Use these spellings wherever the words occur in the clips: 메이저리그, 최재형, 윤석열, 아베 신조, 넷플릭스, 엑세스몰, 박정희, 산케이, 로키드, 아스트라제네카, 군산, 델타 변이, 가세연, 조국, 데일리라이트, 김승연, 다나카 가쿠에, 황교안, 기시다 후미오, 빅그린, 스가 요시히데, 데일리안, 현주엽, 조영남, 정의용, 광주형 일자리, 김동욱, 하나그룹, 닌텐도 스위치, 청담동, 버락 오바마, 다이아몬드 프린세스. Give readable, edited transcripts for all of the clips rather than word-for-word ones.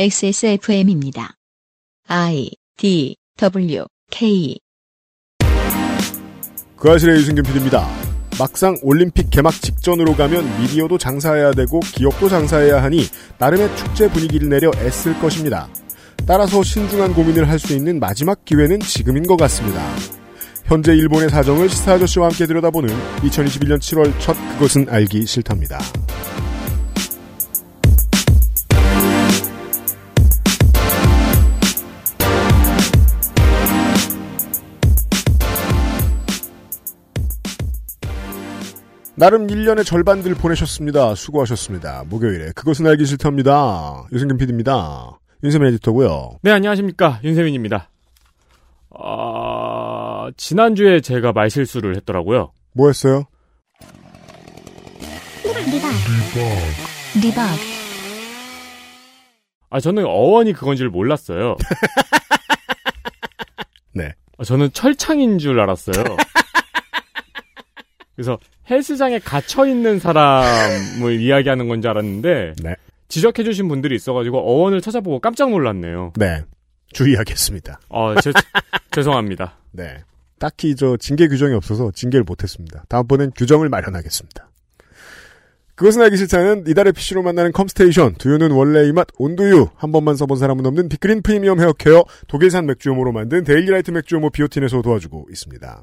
XSFM입니다. IDWK 그아실의 유승균 PD입니다. 막상 올림픽 개막 직전으로 가면 미디어도 장사해야 되고 기업도 장사해야 하니 나름의 축제 분위기를 내려 애쓸 것입니다. 따라서 신중한 고민을 할 수 있는 마지막 기회는 지금인 것 같습니다. 현재 일본의 사정을 시사 아저씨와 함께 들여다보는 2021년 7월 첫 그것은 알기 싫답니다. 나름 1년의 절반들 보내셨습니다. 수고하셨습니다. 목요일에 그것은 알기 싫답니다. 유승균 PD입니다. 윤세민 에디터고요. 네, 안녕하십니까. 윤세민입니다. 지난주에 제가 말실수를 했더라고요. 뭐 했어요? 리박. 저는 어원이 그건 줄 몰랐어요. 네. 저는 철창인 줄 알았어요. 그래서 헬스장에 갇혀있는 사람을 이야기하는 건 줄 알았는데 네. 지적해주신 분들이 있어가지고 어원을 찾아보고 깜짝 놀랐네요. 네. 주의하겠습니다. 죄송합니다. 네. 딱히 징계 규정이 없어서 징계를 못했습니다. 다음번엔 규정을 마련하겠습니다. 그것은 알기 싫다는 이달의 PC로 만나는 컴스테이션. 두유는 원래 이 맛 온두유. 한 번만 써본 사람은 없는 빅그린 프리미엄 헤어케어. 독일산 맥주효모로 만든 데일리라이트 맥주효모 비오틴에서 도와주고 있습니다.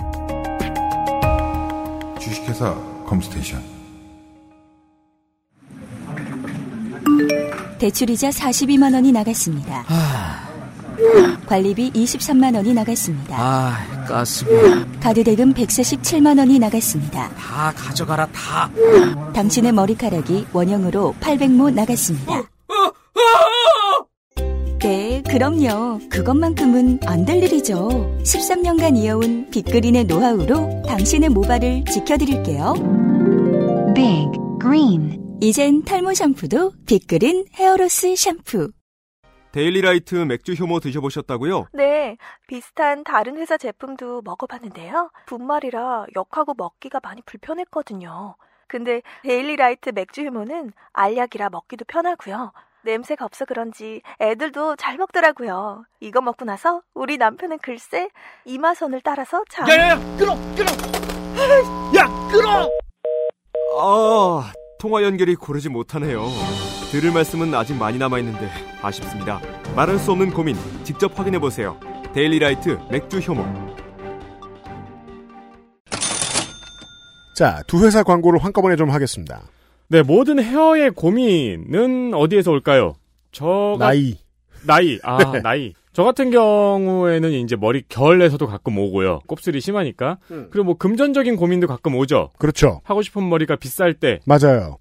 주식회사 컴스테이션. 대출이자 42만 원이 나갔습니다. 관리비 23만 원이 나갔습니다. 가스비. 카드 대금 147만 원이 나갔습니다. 다 가져가라 다. 당신의 머리카락이 원형으로 800모 나갔습니다. 네, 그럼요. 그것만큼은 안 될 일이죠. 13년간 이어온 빅그린의 노하우로 당신의 모발을 지켜드릴게요. 빅그린. 이젠 탈모 샴푸도 빅그린 헤어로스 샴푸. 데일리라이트 맥주 효모 드셔보셨다고요? 네, 비슷한 다른 회사 제품도 먹어봤는데요. 분말이라 역하고 먹기가 많이 불편했거든요. 근데 데일리라이트 맥주 효모는 알약이라 먹기도 편하고요. 냄새가 없어 그런지 애들도 잘 먹더라고요. 이거 먹고 나서 우리 남편은 글쎄 이마선을 따라서 자. 야야야 끊어. 야 끊어. 통화 연결이 고르지 못하네요. 들을 말씀은 아직 많이 남아있는데 아쉽습니다. 말할 수 없는 고민 직접 확인해보세요. 데일리라이트 맥주 효모. 자, 두 회사 광고를 한꺼번에 좀 하겠습니다. 네, 모든 헤어의 고민은 어디에서 올까요? 나이. 네. 나이. 저 같은 경우에는 이제 머리 결에서도 가끔 오고요. 곱슬이 심하니까. 그리고 뭐 금전적인 고민도 가끔 오죠. 그렇죠. 하고 싶은 머리가 비쌀 때. 맞아요.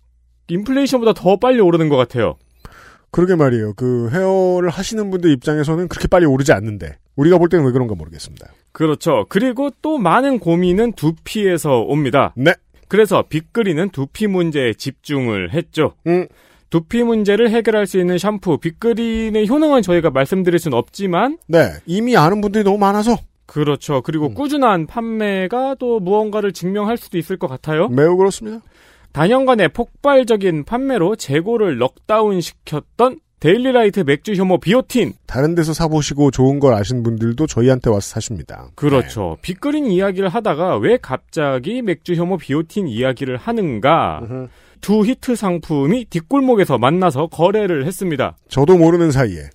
인플레이션보다 더 빨리 오르는 것 같아요. 그러게 말이에요. 그 헤어를 하시는 분들 입장에서는 그렇게 빨리 오르지 않는데. 우리가 볼 때는 왜 그런가 모르겠습니다. 그렇죠. 그리고 또 많은 고민은 두피에서 옵니다. 네. 그래서 빅그린은 두피 문제에 집중을 했죠. 두피 문제를 해결할 수 있는 샴푸 빅그린의 효능은 저희가 말씀드릴 수는 없지만 네, 이미 아는 분들이 너무 많아서 그렇죠. 그리고 꾸준한 판매가 또 무언가를 증명할 수도 있을 것 같아요. 매우 그렇습니다. 단연간의 폭발적인 판매로 재고를 럭다운시켰던 데일리라이트 맥주 효모 비오틴. 다른 데서 사보시고 좋은 걸 아신 분들도 저희한테 와서 사십니다. 그렇죠. 네. 빅그린 이야기를 하다가 왜 갑자기 맥주 효모 비오틴 이야기를 하는가. 두 히트 상품이 뒷골목에서 만나서 거래를 했습니다. 저도 모르는 사이에.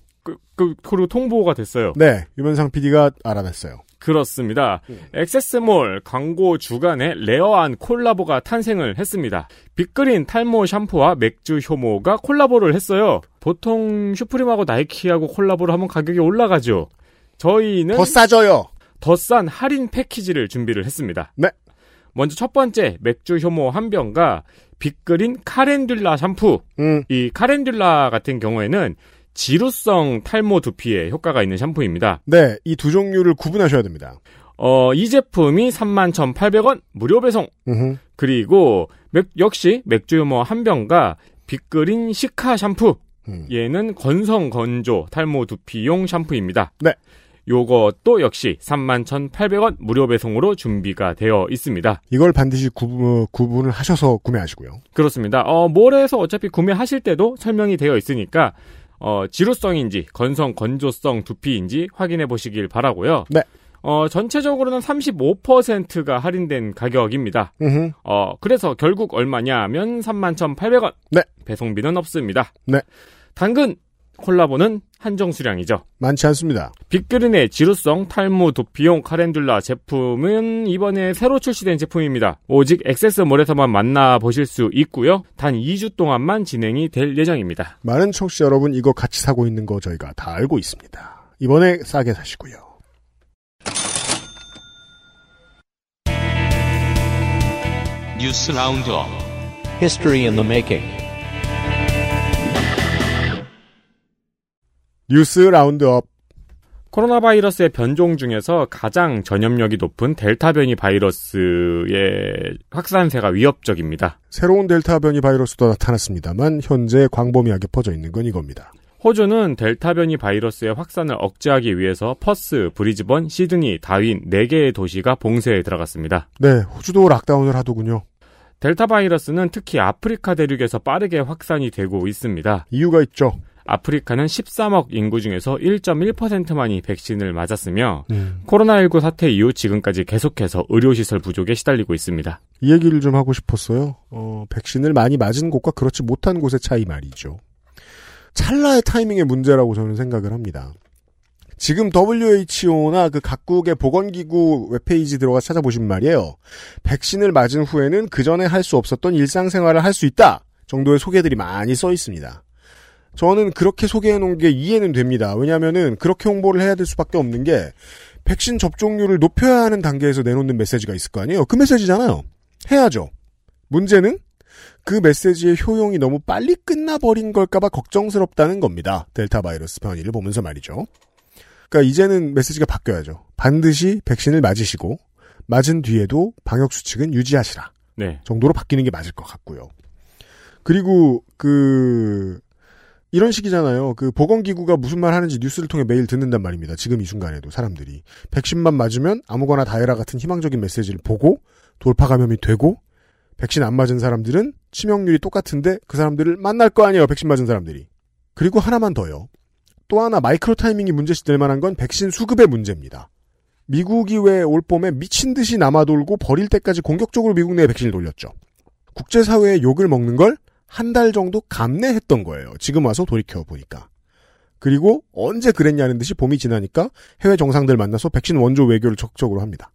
그리고 통보가 됐어요. 네. 유면상 PD가 알아냈어요. 그렇습니다. 엑세스몰 광고 주간에 레어한 콜라보가 탄생을 했습니다. 빅그린 탈모 샴푸와 맥주 효모가 콜라보를 했어요. 보통 슈프림하고 나이키하고 콜라보를 하면 가격이 올라가죠. 저희는 더 싸져요. 더 싼 할인 패키지를 준비를 했습니다. 네. 먼저 첫 번째 맥주 효모 한 병과 빅그린 카렌듈라 샴푸. 이 카렌듈라 같은 경우에는 지루성 탈모 두피에 효과가 있는 샴푸입니다. 네, 이 두 종류를 구분하셔야 됩니다. 이 제품이 31,800원 무료 배송. 으흠. 그리고 역시 맥주 유머 한 병과 빅그린 시카 샴푸. 얘는 건성 건조 탈모 두피용 샴푸입니다. 네. 요것도 역시 31,800원 무료 배송으로 준비가 되어 있습니다. 이걸 반드시 구분을 하셔서 구매하시고요. 그렇습니다. 몰에서 어차피 구매하실 때도 설명이 되어 있으니까 지루성인지 건성 건조성 두피인지 확인해 보시길 바라고요. 네. 전체적으로는 35%가 할인된 가격입니다. 으흠. 그래서 결국 얼마냐면 31,800원. 네. 배송비는 없습니다. 네. 당근 콜라보는 한정 수량이죠. 많지 않습니다. 빅그린의 지루성 탈모 도피용 카렌듈라 제품은 이번에 새로 출시된 제품입니다. 오직 엑세스몰에서만 만나보실 수 있고요. 단 2주 동안만 진행이 될 예정입니다. 많은 청취자 여러분, 이거 같이 사고 있는 거 저희가 다 알고 있습니다. 이번에 싸게 사시고요. 뉴스 라운드업. History in the making. 뉴스 라운드업. 코로나 바이러스의 변종 중에서 가장 전염력이 높은 델타 변이 바이러스의 확산세가 위협적입니다. 새로운 델타 변이 바이러스도 나타났습니다만 현재 광범위하게 퍼져 있는 건 이겁니다. 호주는 델타 변이 바이러스의 확산을 억제하기 위해서 퍼스, 브리즈번, 시드니, 다윈 4개의 도시가 봉쇄에 들어갔습니다. 네, 호주도 락다운을 하더군요. 델타 바이러스는 특히 아프리카 대륙에서 빠르게 확산이 되고 있습니다. 이유가 있죠. 아프리카는 13억 인구 중에서 1.1%만이 백신을 맞았으며 코로나19 사태 이후 지금까지 계속해서 의료시설 부족에 시달리고 있습니다. 이 얘기를 좀 하고 싶었어요. 백신을 많이 맞은 곳과 그렇지 못한 곳의 차이 말이죠. 찰나의 타이밍의 문제라고 저는 생각을 합니다. 지금 WHO나 그 각국의 보건기구 웹페이지 들어가 찾아보시면 말이에요. 백신을 맞은 후에는 그전에 할 수 없었던 일상생활을 할 수 있다 정도의 소개들이 많이 써 있습니다. 저는 그렇게 소개해놓은 게 이해는 됩니다. 왜냐하면은 그렇게 홍보를 해야 될 수밖에 없는 게 백신 접종률을 높여야 하는 단계에서 내놓는 메시지가 있을 거 아니에요. 그 메시지잖아요. 해야죠. 문제는 그 메시지의 효용이 너무 빨리 끝나버린 걸까 봐 걱정스럽다는 겁니다. 델타 바이러스 변이를 보면서 말이죠. 그러니까 이제는 메시지가 바뀌어야죠. 반드시 백신을 맞으시고 맞은 뒤에도 방역수칙은 유지하시라. 네. 정도로 바뀌는 게 맞을 것 같고요. 그리고 이런 식이잖아요. 그 보건기구가 무슨 말 하는지 뉴스를 통해 매일 듣는단 말입니다. 지금 이 순간에도 사람들이. 백신만 맞으면 아무거나 다 해라 같은 희망적인 메시지를 보고 돌파 감염이 되고 백신 안 맞은 사람들은 치명률이 똑같은데 그 사람들을 만날 거 아니에요. 백신 맞은 사람들이. 그리고 하나만 더요. 또 하나 마이크로 타이밍이 문제시 될 만한 건 백신 수급의 문제입니다. 미국이 왜 올 봄에 미친 듯이 남아돌고 버릴 때까지 공격적으로 미국 내에 백신을 돌렸죠. 국제사회에 욕을 먹는 걸 한 달 정도 감내했던 거예요. 지금 와서 돌이켜보니까. 그리고 언제 그랬냐는 듯이 봄이 지나니까 해외 정상들 만나서 백신 원조 외교를 적극적으로 합니다.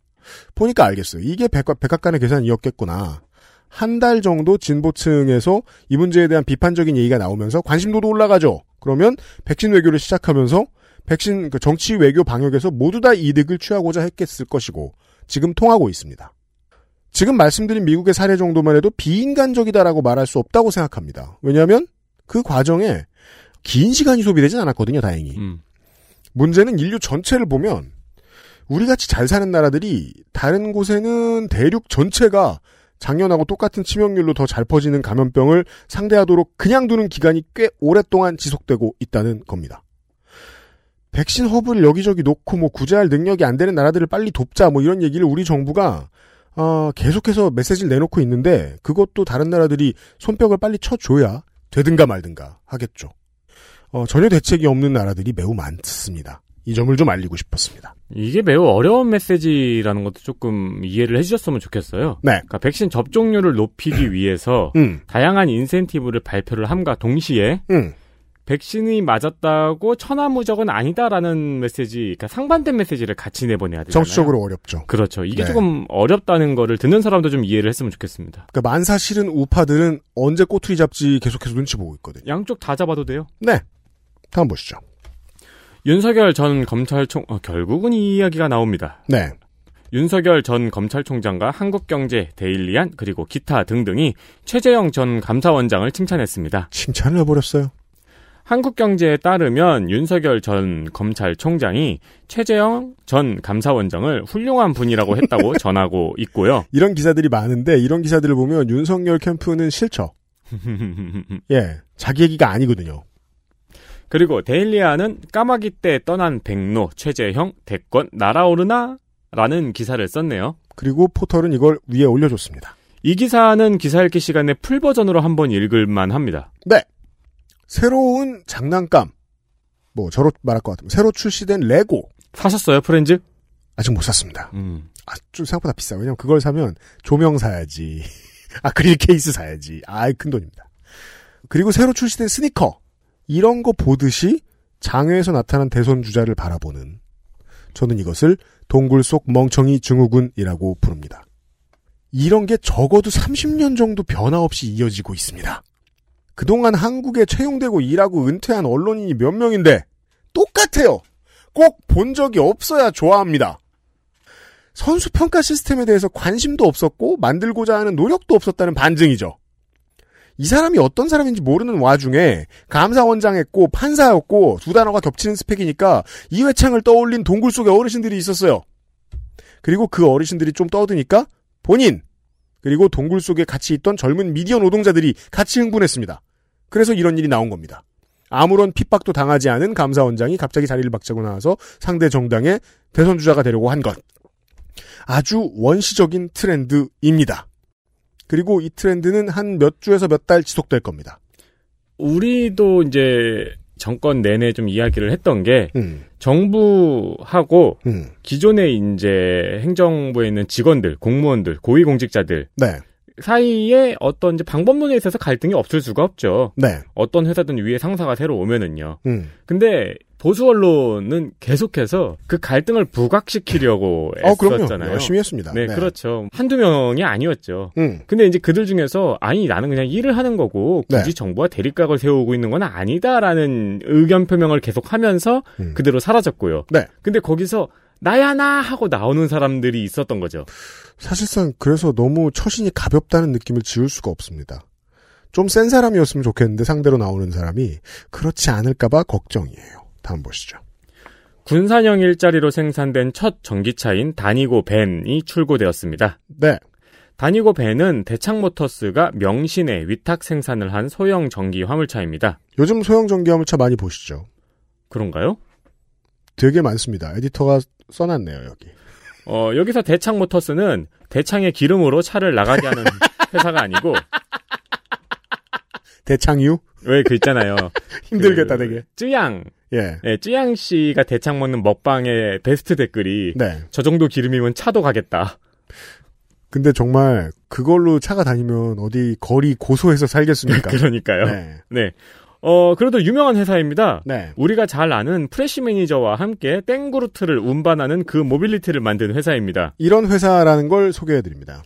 보니까 알겠어요. 이게 백악관의 계산이었겠구나. 한 달 정도 진보층에서 이 문제에 대한 비판적인 얘기가 나오면서 관심도도 올라가죠. 그러면 백신 외교를 시작하면서 백신 정치 외교 방역에서 모두 다 이득을 취하고자 했겠을 것이고 지금 통하고 있습니다. 지금 말씀드린 미국의 사례 정도만 해도 비인간적이다라고 말할 수 없다고 생각합니다. 왜냐하면 그 과정에 긴 시간이 소비되진 않았거든요. 다행히. 문제는 인류 전체를 보면 우리같이 잘 사는 나라들이 다른 곳에는 대륙 전체가 작년하고 똑같은 치명률로 더 잘 퍼지는 감염병을 상대하도록 그냥 두는 기간이 꽤 오랫동안 지속되고 있다는 겁니다. 백신 허브를 여기저기 놓고 뭐 구제할 능력이 안 되는 나라들을 빨리 돕자 뭐 이런 얘기를 우리 정부가 계속해서 메시지를 내놓고 있는데 그것도 다른 나라들이 손뼉을 빨리 쳐줘야 되든가 말든가 하겠죠. 전혀 대책이 없는 나라들이 매우 많습니다. 이 점을 좀 알리고 싶었습니다. 이게 매우 어려운 메시지라는 것도 조금 이해를 해주셨으면 좋겠어요. 네. 그러니까 백신 접종률을 높이기 위해서 다양한 인센티브를 발표를 함과 동시에 백신이 맞았다고 천하무적은 아니다라는 메시지, 그러니까 상반된 메시지를 같이 내보내야 되잖아요. 정치적으로 어렵죠. 그렇죠. 이게 네. 조금 어렵다는 거를 듣는 사람도 좀 이해를 했으면 좋겠습니다. 그러니까 만사 실은 우파들은 언제 꼬투리 잡지 계속해서 눈치 보고 있거든요. 양쪽 다 잡아도 돼요? 네. 다음 보시죠. 윤석열 전 검찰총 결국은 이 이야기가 나옵니다. 네. 윤석열 전 검찰총장과 한국경제, 데일리안, 그리고 기타 등등이 최재형 전 감사원장을 칭찬했습니다. 칭찬을 해버렸어요. 한국경제에 따르면 윤석열 전 검찰총장이 최재형 전 감사원장을 훌륭한 분이라고 했다고 전하고 있고요. 이런 기사들이 많은데 이런 기사들을 보면 윤석열 캠프는 싫죠. 예, 자기 얘기가 아니거든요. 그리고 데일리안은 까마귀 때 떠난 백로 최재형 대권 날아오르나? 라는 기사를 썼네요. 그리고 포털은 이걸 위에 올려줬습니다. 이 기사는 기사 읽기 시간에 풀버전으로 한번 읽을만 합니다. 네. 새로운 장난감. 뭐 저로 말할 것 같으면 새로 출시된 레고. 사셨어요, 프렌즈? 아직 못 샀습니다. 아, 좀 생각보다 비싸요. 왜냐면 그걸 사면 조명 사야지. 아크릴 케이스 사야지. 아이, 큰 돈입니다. 그리고 새로 출시된 스니커. 이런 거 보듯이 장외에서 나타난 대선 주자를 바라보는, 저는 이것을 동굴 속 멍청이 증후군이라고 부릅니다. 이런 게 적어도 30년 정도 변화 없이 이어지고 있습니다. 그동안 한국에 채용되고 일하고 은퇴한 언론인이 몇 명인데 똑같아요. 꼭 본 적이 없어야 좋아합니다. 선수 평가 시스템에 대해서 관심도 없었고 만들고자 하는 노력도 없었다는 반증이죠. 이 사람이 어떤 사람인지 모르는 와중에 감사원장 했고 판사였고 두 단어가 겹치는 스펙이니까 이회창을 떠올린 동굴 속의 어르신들이 있었어요. 그리고 그 어르신들이 좀 떠드니까 본인 그리고 동굴 속에 같이 있던 젊은 미디어 노동자들이 같이 흥분했습니다. 그래서 이런 일이 나온 겁니다. 아무런 핍박도 당하지 않은 감사원장이 갑자기 자리를 박차고 나와서 상대 정당의 대선주자가 되려고 한 것. 아주 원시적인 트렌드입니다. 그리고 이 트렌드는 한 몇 주에서 몇 달 지속될 겁니다. 우리도 이제 정권 내내 좀 이야기를 했던 게 정부하고 기존의 이제 행정부에 있는 직원들, 공무원들, 고위공직자들 네. 사이에 어떤 이제 방법론에 있어서 갈등이 없을 수가 없죠. 네. 어떤 회사든 위에 상사가 새로 오면은요. 근데 보수 언론은 계속해서 그 갈등을 부각시키려고 애썼잖아요. 그럼요. 열심히 했습니다. 네, 네. 그렇죠. 한두 명이 아니었죠. 근데 이제 그들 중에서 아니 나는 그냥 일을 하는 거고 굳이 네. 정부와 대립각을 세우고 있는 건 아니다라는 의견 표명을 계속하면서 그대로 사라졌고요. 네. 근데 거기서 나야 나 하고 나오는 사람들이 있었던 거죠. 사실상 그래서 너무 처신이 가볍다는 느낌을 지울 수가 없습니다. 좀 센 사람이었으면 좋겠는데 상대로 나오는 사람이 그렇지 않을까 봐 걱정이에요. 다음 보시죠. 군산형 일자리로 생산된 첫 전기차인 다니고 벤이 출고되었습니다. 네. 다니고 벤은 대창모터스가 명신에 위탁 생산을 한 소형 전기 화물차입니다. 요즘 소형 전기 화물차 많이 보시죠? 그런가요? 되게 많습니다. 에디터가 써놨네요, 여기. 여기서 대창 모터스는 대창의 기름으로 차를 나가게 하는 회사가 아니고. 대창유? 왜, 그 있잖아요. 힘들겠다, 그, 되게. 쯔양. 예. 네, 쯔양 씨가 대창 먹는 먹방의 베스트 댓글이. 네. 저 정도 기름이면 차도 가겠다. 근데 정말 그걸로 차가 다니면 어디 거리 고소해서 살겠습니까? 그러니까요. 네. 네. 그래도 유명한 회사입니다. 네. 우리가 잘 아는 프레시 매니저와 함께 땡그루트를 운반하는 그 모빌리티를 만든 회사입니다. 이런 회사라는 걸 소개해드립니다.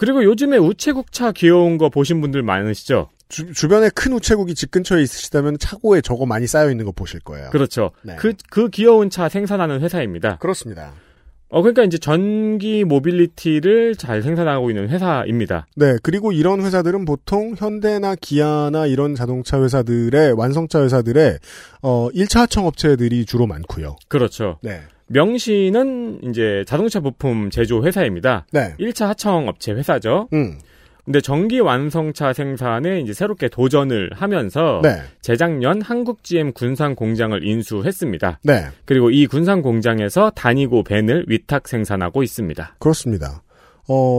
그리고 요즘에 우체국차 귀여운 거 보신 분들 많으시죠? 주변에 큰 우체국이 집 근처에 있으시다면 차고에 저거 많이 쌓여있는 거 보실 거예요. 그렇죠. 네. 그 귀여운 차 생산하는 회사입니다. 그렇습니다. 그러니까 이제 전기 모빌리티를 잘 생산하고 있는 회사입니다. 네, 그리고 이런 회사들은 보통 현대나 기아나 이런 자동차 회사들의 완성차 회사들의 1차 하청 업체들이 주로 많고요. 그렇죠. 네. 명신은 이제 자동차 부품 제조 회사입니다. 네. 1차 하청 업체 회사죠. 근데 전기 완성차 생산에 이제 새롭게 도전을 하면서 네. 재작년 한국 GM 군산 공장을 인수했습니다. 네. 그리고 이 군산 공장에서 다니고 벤을 위탁 생산하고 있습니다. 그렇습니다.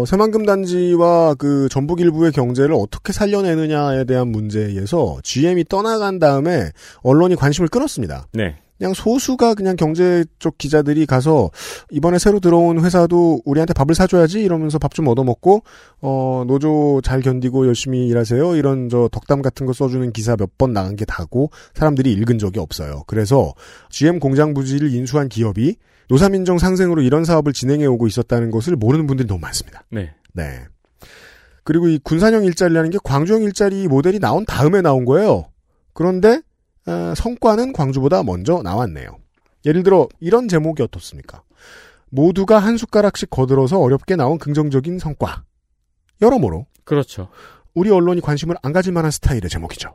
새만금 단지와 그 전북 일부의 경제를 어떻게 살려내느냐에 대한 문제에서 GM이 떠나간 다음에 언론이 관심을 끊었습니다. 네. 그냥 소수가 그냥 경제 쪽 기자들이 가서 이번에 새로 들어온 회사도 우리한테 밥을 사줘야지 이러면서 밥 좀 얻어먹고 노조 잘 견디고 열심히 일하세요 이런 저 덕담 같은 거 써주는 기사 몇 번 나간 게 다고 사람들이 읽은 적이 없어요. 그래서 GM 공장 부지를 인수한 기업이 노사민정 상생으로 이런 사업을 진행해오고 있었다는 것을 모르는 분들이 너무 많습니다. 네. 네. 그리고 이 군산형 일자리라는 게 광주형 일자리 모델이 나온 다음에 나온 거예요. 그런데 성과는 광주보다 먼저 나왔네요. 예를 들어 이런 제목이 어떻습니까? 모두가 한 숟가락씩 거들어서 어렵게 나온 긍정적인 성과. 여러모로. 그렇죠. 우리 언론이 관심을 안 가질 만한 스타일의 제목이죠.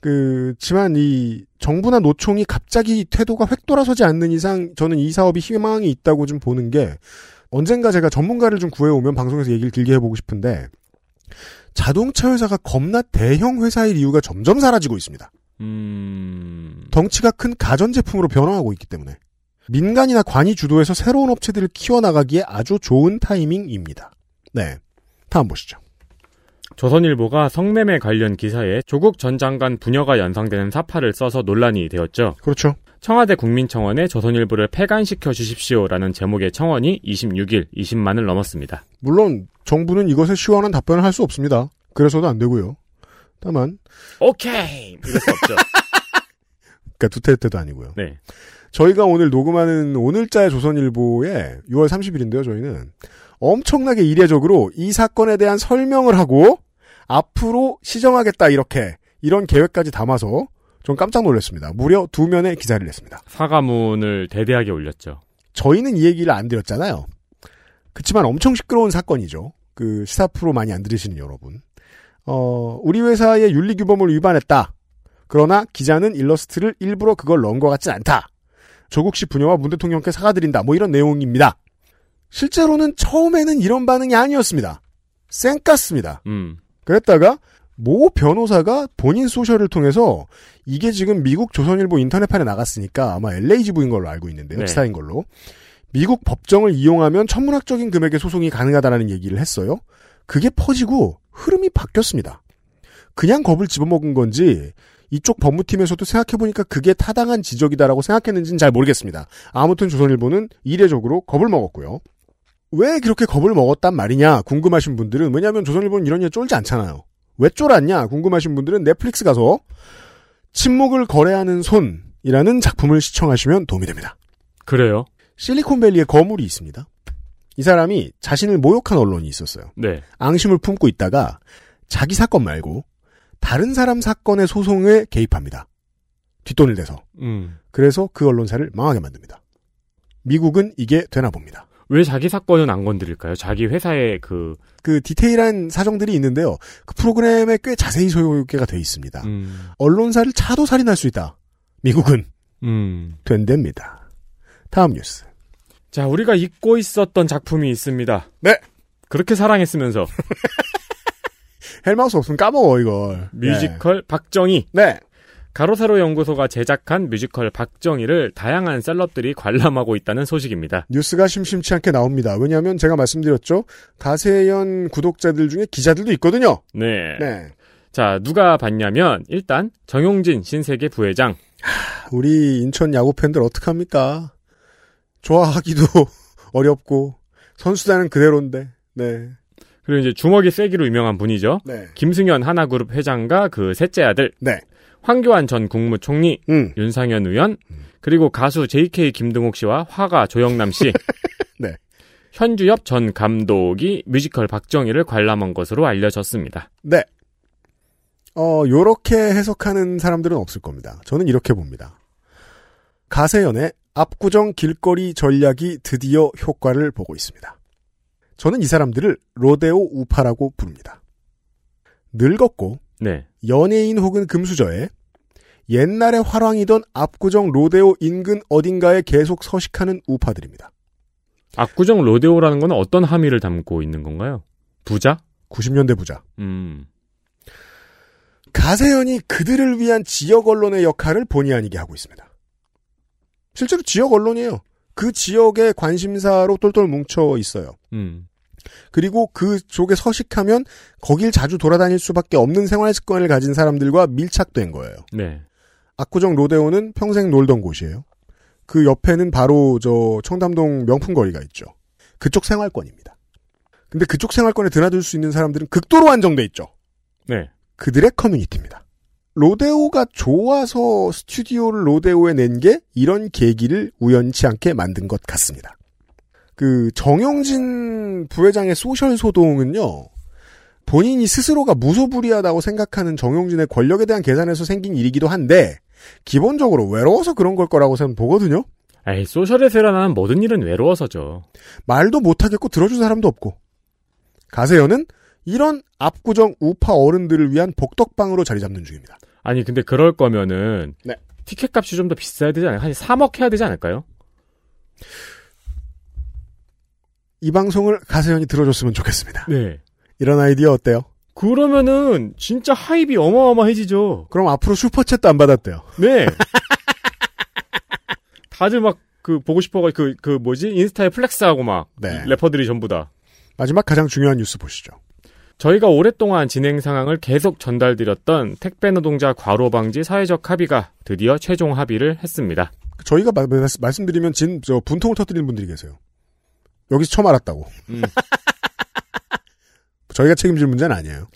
그렇지만 이 정부나 노총이 갑자기 태도가 획 돌아서지 않는 이상 저는 이 사업이 희망이 있다고 좀 보는 게, 언젠가 제가 전문가를 좀 구해오면 방송에서 얘기를 길게 해보고 싶은데, 자동차 회사가 겁나 대형 회사일 이유가 점점 사라지고 있습니다. 덩치가 큰 가전제품으로 변화하고 있기 때문에 민간이나 관이 주도해서 새로운 업체들을 키워나가기에 아주 좋은 타이밍입니다. 네, 다음 보시죠. 조선일보가 성매매 관련 기사에 조국 전 장관 부녀가 연상되는 사파를 써서 논란이 되었죠. 그렇죠. 청와대 국민청원에 조선일보를 폐간시켜 주십시오라는 제목의 청원이 26일 20만을 넘었습니다. 물론 정부는 이것에 시원한 답변을 할 수 없습니다. 그래서도 안 되고요. 다만 오케이! 이럴 수 없죠. 그러니까 두테 때도 아니고요. 네. 저희가 오늘 녹음하는 오늘자의 조선일보에 6월 30일인데요. 저희는 엄청나게 이례적으로 이 사건에 대한 설명을 하고 앞으로 시정하겠다 이렇게 이런 계획까지 담아서 좀 깜짝 놀랐습니다. 무려 2면의 기사를 냈습니다. 사과문을 대대하게 올렸죠. 저희는 이 얘기를 안 드렸잖아요. 그치만 엄청 시끄러운 사건이죠. 그 시사 프로 많이 안 들으시는 여러분. 우리 회사의 윤리규범을 위반했다. 그러나 기자는 일러스트를 일부러 그걸 넣은 것 같진 않다. 조국씨 부녀와 문 대통령께 사과드린다. 뭐 이런 내용입니다. 실제로는 처음에는 이런 반응이 아니었습니다. 쌩깠습니다. 그랬다가 모 변호사가 본인 소셜을 통해서 이게 지금 미국 조선일보 인터넷판에 나갔으니까 아마 LA지부인 걸로 알고 있는데요. 지사인 걸로. 미국 법정을 이용하면 천문학적인 금액의 소송이 가능하다는 얘기를 했어요. 그게 퍼지고 흐름이 바뀌었습니다. 그냥 겁을 집어먹은 건지 이쪽 법무팀에서도 생각해보니까 그게 타당한 지적이다라고 생각했는지는 잘 모르겠습니다. 아무튼 조선일보는 이례적으로 겁을 먹었고요. 왜 그렇게 겁을 먹었단 말이냐 궁금하신 분들은, 왜냐하면 조선일보는 이런 일에 쫄지 않잖아요. 왜 쫄았냐 궁금하신 분들은 넷플릭스 가서 침묵을 거래하는 손이라는 작품을 시청하시면 도움이 됩니다. 그래요? 실리콘밸리의 거물이 있습니다. 이 사람이 자신을 모욕한 언론이 있었어요. 네. 앙심을 품고 있다가 자기 사건 말고 다른 사람 사건의 소송에 개입합니다. 뒷돈을 대서. 그래서 그 언론사를 망하게 만듭니다. 미국은 이게 되나 봅니다. 왜 자기 사건은 안 건드릴까요? 자기 회사의 그 디테일한 사정들이 있는데요. 그 프로그램에 꽤 자세히 소개가 돼 있습니다. 언론사를 차도 살인할 수 있다. 미국은. 된답니다. 다음 뉴스. 자, 우리가 잊고 있었던 작품이 있습니다. 네. 그렇게 사랑했으면서. 헬마우스 없으면 까먹어 이걸. 뮤지컬 네. 박정희. 네. 가로세로 연구소가 제작한 뮤지컬 박정희를 다양한 셀럽들이 관람하고 있다는 소식입니다. 뉴스가 심심치 않게 나옵니다. 왜냐하면 제가 말씀드렸죠. 가세연 구독자들 중에 기자들도 있거든요. 네. 네. 자, 누가 봤냐면 일단 정용진 신세계 부회장. 우리 인천 야구 팬들 어떡합니까? 좋아하기도 어렵고 선수단은 그대로인데. 네. 그리고 이제 주먹이 세기로 유명한 분이죠. 네. 김승연 하나그룹 회장과 그 셋째 아들. 네. 황교안 전 국무총리. 윤상현 의원. 그리고 가수 JK 김동욱 씨와 화가 조영남 씨. 네. 현주엽 전 감독이 뮤지컬 박정희를 관람한 것으로 알려졌습니다. 네. 요렇게 해석하는 사람들은 없을 겁니다. 저는 이렇게 봅니다. 가세연의 압구정 길거리 전략이 드디어 효과를 보고 있습니다. 저는 이 사람들을 로데오 우파라고 부릅니다. 늙었고 네. 연예인 혹은 금수저에 옛날에 화랑이던 압구정 로데오 인근 어딘가에 계속 서식하는 우파들입니다. 압구정 로데오라는 건 어떤 함의를 담고 있는 건가요? 부자? 90년대 부자. 가세연이 그들을 위한 지역 언론의 역할을 본의 아니게 하고 있습니다. 실제로 지역 언론이에요. 그 지역의 관심사로 똘똘 뭉쳐 있어요. 그리고 그 쪽에 서식하면 거길 자주 돌아다닐 수밖에 없는 생활 습관을 가진 사람들과 밀착된 거예요. 네. 압구정 로데오는 평생 놀던 곳이에요. 그 옆에는 바로 저 청담동 명품거리가 있죠. 그쪽 생활권입니다. 근데 그쪽 생활권에 드나들 수 있는 사람들은 극도로 한정돼 있죠. 네. 그들의 커뮤니티입니다. 로데오가 좋아서 스튜디오를 로데오에 낸 게 이런 계기를 우연치 않게 만든 것 같습니다. 그 정용진 부회장의 소셜 소동은요. 본인이 스스로가 무소불위하다고 생각하는 정용진의 권력에 대한 계산에서 생긴 일이기도 한데 기본적으로 외로워서 그런 걸 거라고 저는 보거든요. 에이, 소셜에서 일어나는 모든 일은 외로워서죠. 말도 못하겠고 들어준 사람도 없고. 가세연은 이런 압구정 우파 어른들을 위한 복덕방으로 자리 잡는 중입니다. 아니 근데 그럴 거면은 네. 티켓값이 좀 더 비싸야 되지 않을까요? 한 3억 해야 되지 않을까요? 이 방송을 가세연이 들어줬으면 좋겠습니다. 네. 이런 아이디어 어때요? 그러면은 진짜 하입이 어마어마해지죠. 그럼 앞으로 슈퍼챗도 안 받았대요. 네. 다들 막 그 보고 싶어가 그 뭐지 인스타에 플렉스하고 막 네. 래퍼들이 전부 다. 마지막 가장 중요한 뉴스 보시죠. 저희가 오랫동안 진행 상황을 계속 전달드렸던 택배 노동자 과로 방지 사회적 합의가 드디어 최종 합의를 했습니다. 저희가 말씀드리면 저 분통을 터뜨리는 분들이 계세요. 여기서 처음 알았다고. 저희가 책임질 문제는 아니에요.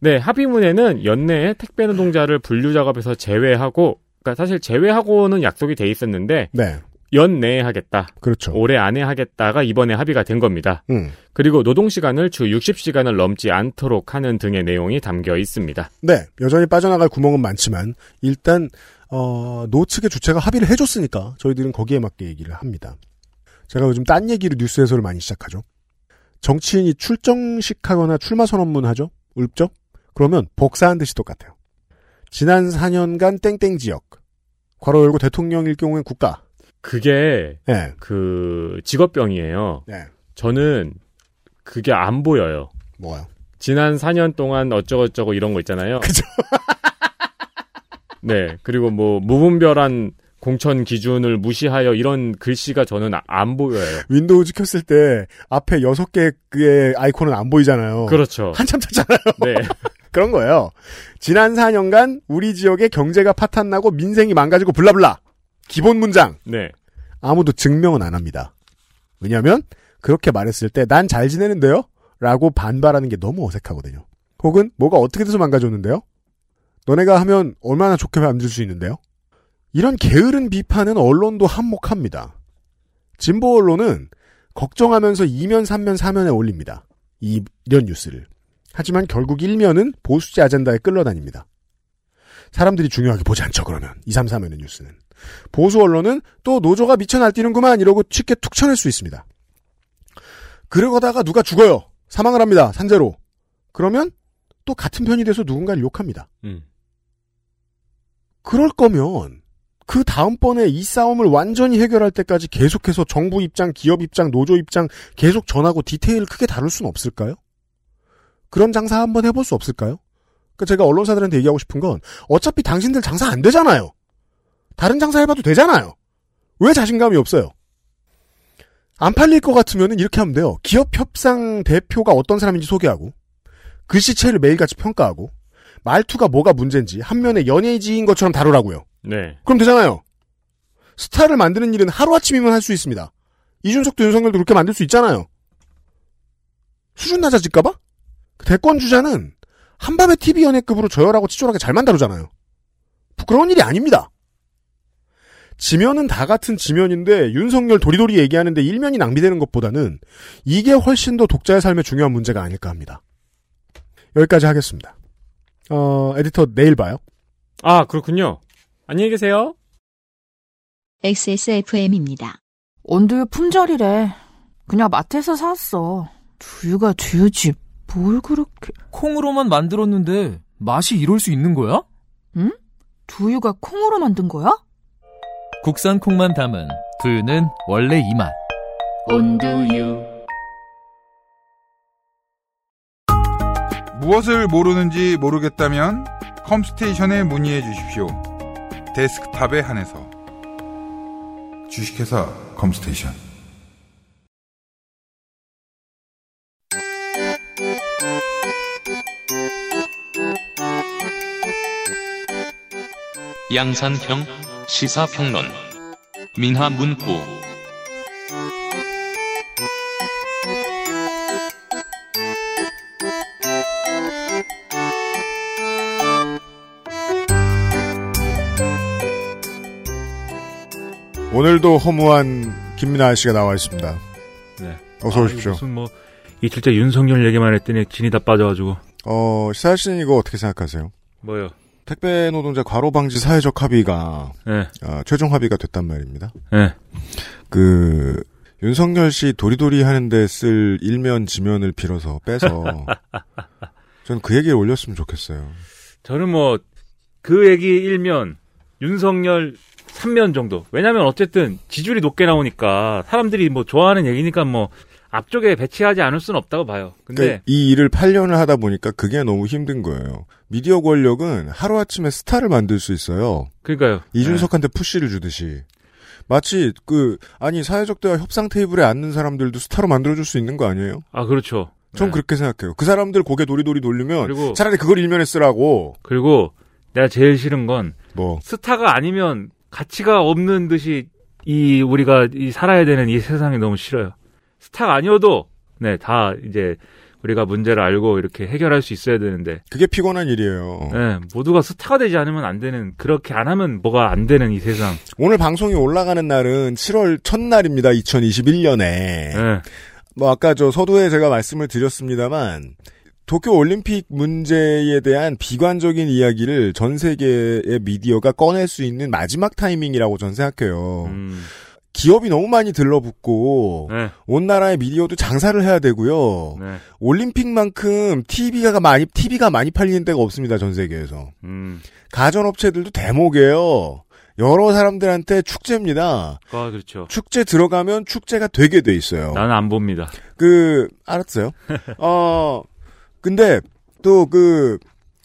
네, 합의문에는 연내에 택배 노동자를 분류 작업에서 제외하고, 그러니까 사실 제외하고는 약속이 돼 있었는데, 네. 연내에 하겠다. 그렇죠. 올해 안에 하겠다가 이번에 합의가 된 겁니다. 그리고 노동 시간을 주 60시간을 넘지 않도록 하는 등의 내용이 담겨 있습니다. 네, 여전히 빠져나갈 구멍은 많지만 일단 노측의 주체가 합의를 해줬으니까 저희들은 거기에 맞게 얘기를 합니다. 제가 요즘 딴 얘기로 뉴스 해설을 많이 시작하죠. 정치인이 출정식 하거나 출마 선언문 하죠? 읊죠? 그러면 복사한 듯이 똑같아요. 지난 4년간 땡땡 지역. 괄호 열고 대통령일 경우엔 국가. 그게, 네. 그, 직업병이에요. 네. 저는 그게 안 보여요. 뭐요? 지난 4년 동안 어쩌고저쩌고 이런 거 있잖아요. 그죠? 네. 그리고 뭐, 무분별한 공천 기준을 무시하여 이런 글씨가 저는 안 보여요. 윈도우즈 켰을 때 앞에 6개의 아이콘은 안 보이잖아요. 그렇죠. 한참 찾잖아요. 네. 그런 거예요. 지난 4년간 우리 지역의 경제가 파탄나고 민생이 망가지고 블라블라. 기본 문장. 네. 아무도 증명은 안 합니다. 왜냐하면 그렇게 말했을 때 난 잘 지내는데요? 라고 반발하는 게 너무 어색하거든요. 혹은 뭐가 어떻게 돼서 망가졌는데요? 너네가 하면 얼마나 좋게 만들 수 있는데요? 이런 게으른 비판은 언론도 한몫합니다. 진보 언론은 걱정하면서 2면, 3면, 4면에 올립니다. 이런 뉴스를. 하지만 결국 1면은 보수지 아젠다에 끌려다닙니다. 사람들이 중요하게 보지 않죠, 그러면. 2, 3, 4면의 뉴스는. 보수 언론은 또 노조가 미쳐 날뛰는구만 이러고 쉽게 툭 쳐낼 수 있습니다. 그러다가 누가 죽어요. 사망을 합니다. 산재로. 그러면 또 같은 편이 돼서 누군가를 욕합니다. 그럴 거면 그 다음번에 이 싸움을 완전히 해결할 때까지 계속해서 정부 입장, 기업 입장, 노조 입장 계속 전하고 디테일을 크게 다룰 수는 없을까요? 그런 장사 한번 해볼 수 없을까요? 그러니까 제가 언론사들한테 얘기하고 싶은 건 어차피 당신들 장사 안 되잖아요. 다른 장사 해봐도 되잖아요. 왜 자신감이 없어요? 안 팔릴 것 같으면 이렇게 하면 돼요. 기업 협상 대표가 어떤 사람인지 소개하고 글씨체를 매일같이 평가하고 말투가 뭐가 문제인지 한 면에 연예지인 것처럼 다루라고요. 네. 그럼 되잖아요. 스타를 만드는 일은 하루아침이면 할 수 있습니다. 이준석도 윤석열도 그렇게 만들 수 있잖아요. 수준 낮아질까봐? 대권 주자는 한밤의 TV 연예급으로 저열하고 치졸하게 잘만 다루잖아요. 부끄러운 일이 아닙니다. 지면은 다 같은 지면인데 윤석열 도리도리 얘기하는데 일면이 낭비되는 것보다는 이게 훨씬 더 독자의 삶에 중요한 문제가 아닐까 합니다. 여기까지 하겠습니다. 에디터 내일 봐요. 아, 그렇군요. 안녕히 계세요. XSFM입니다. 온두유 품절이래. 그냥 마트에서 샀어. 두유가 두유지. 뭘 그렇게... 콩으로만 만들었는데 맛이 이럴 수 있는 거야? 응? 두유가 콩으로 만든 거야? 국산 콩만 담은 두유는 원래 이 맛. 온두유. 무엇을 모르는지 모르겠다면 컴스테이션에 문의해 주십시오. 데스크탑에 한해서 주식회사 컴스테이션. 양산형 시사평론 민하문구. 오늘도 허무한 김민아 씨가 나와 있습니다. 네, 어서 오십시오. 무슨 뭐 이틀째 윤석열 얘기만 했더니 진이 다 빠져가지고. 시사 씨는 이거 어떻게 생각하세요? 뭐요? 택배 노동자 과로 방지 사회적 합의가 네. 최종 합의가 됐단 말입니다. 네. 그 윤석열 씨 도리도리 하는데 쓸 일면 지면을 빌어서 빼서 저는 그 얘기를 올렸으면 좋겠어요. 저는 뭐 그 얘기 일면 윤석열 3면 정도. 왜냐하면 어쨌든 지지율이 높게 나오니까 사람들이 뭐 좋아하는 얘기니까 뭐 앞쪽에 배치하지 않을 수는 없다고 봐요. 근데 그러니까 이 일을 8년을 하다 보니까 그게 너무 힘든 거예요. 미디어 권력은 하루아침에 스타를 만들 수 있어요. 그러니까요. 이준석한테 네. 푸시를 주듯이. 마치 사회적 대화 협상 테이블에 앉는 사람들도 스타로 만들어줄 수 있는 거 아니에요? 아, 그렇죠. 전 네. 그렇게 생각해요. 그 사람들 고개 도리도리 돌리면 그리고, 차라리 그걸 일면에 쓰라고. 그리고 내가 제일 싫은 건 뭐 스타가 아니면 가치가 없는 듯이 우리가 살아야 되는 이 세상이 너무 싫어요. 스타가 아니어도 네, 다 이제 우리가 문제를 알고 이렇게 해결할 수 있어야 되는데 그게 피곤한 일이에요. 네, 모두가 스타가 되지 않으면 안 되는 그렇게 안 하면 뭐가 안 되는 이 세상. 오늘 방송이 올라가는 날은 7월 첫날입니다. 2021년에. 네. 뭐 아까 저 서두에 제가 말씀을 드렸습니다만 도쿄올림픽 문제에 대한 비관적인 이야기를 전 세계의 미디어가 꺼낼 수 있는 마지막 타이밍이라고 전 생각해요. 기업이 너무 많이 들러붙고 네. 온 나라의 미디어도 장사를 해야 되고요. 네. 올림픽만큼 TV가 많이 팔리는 데가 없습니다. 전 세계에서. 가전업체들도 대목이에요. 여러 사람들한테 축제입니다. 아, 그렇죠. 축제 들어가면 축제가 되게 돼 있어요. 나는 안 봅니다. 알았어요. 근데 또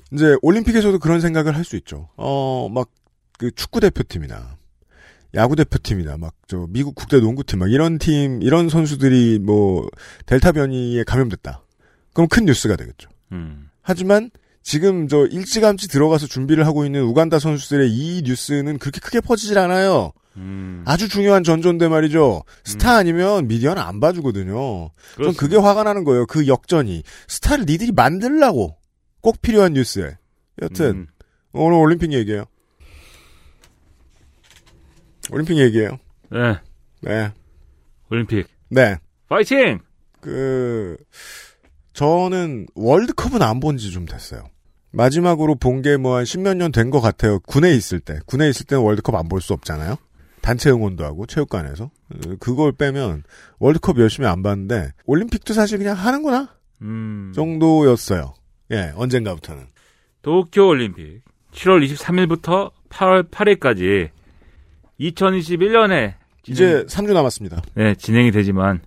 이제 올림픽에서도 그런 생각을 할 수 있죠. 막 그 축구 대표팀이나 야구 대표팀이나 막 저 미국 국대 농구팀 막 이런 팀 이런 선수들이 뭐 델타 변이에 감염됐다. 그럼 큰 뉴스가 되겠죠. 하지만 지금 저 일찌감치 들어가서 준비를 하고 있는 우간다 선수들의 이 뉴스는 그렇게 크게 퍼지질 않아요. 아주 중요한 전조인데 말이죠. 스타 아니면 미디어는 안 봐주거든요. 전 그게 화가 나는 거예요. 그 역전이 스타를 니들이 만들려고 꼭 필요한 뉴스에. 여튼 오늘 올림픽 얘기예요. 네. 네. 올림픽. 네. 파이팅! 저는 월드컵은 안 본 지 좀 됐어요. 마지막으로 본 게 뭐 한 십몇 년 된 것 같아요. 군에 있을 때는 월드컵 안 볼 수 없잖아요. 단체 응원도 하고 체육관에서. 그걸 빼면 월드컵 열심히 안 봤는데 올림픽도 사실 그냥 하는구나 정도였어요. 예, 언젠가부터는. 도쿄올림픽 7월 23일부터 8월 8일까지 2021년에 이제 3주 남았습니다. 네, 진행이 되지만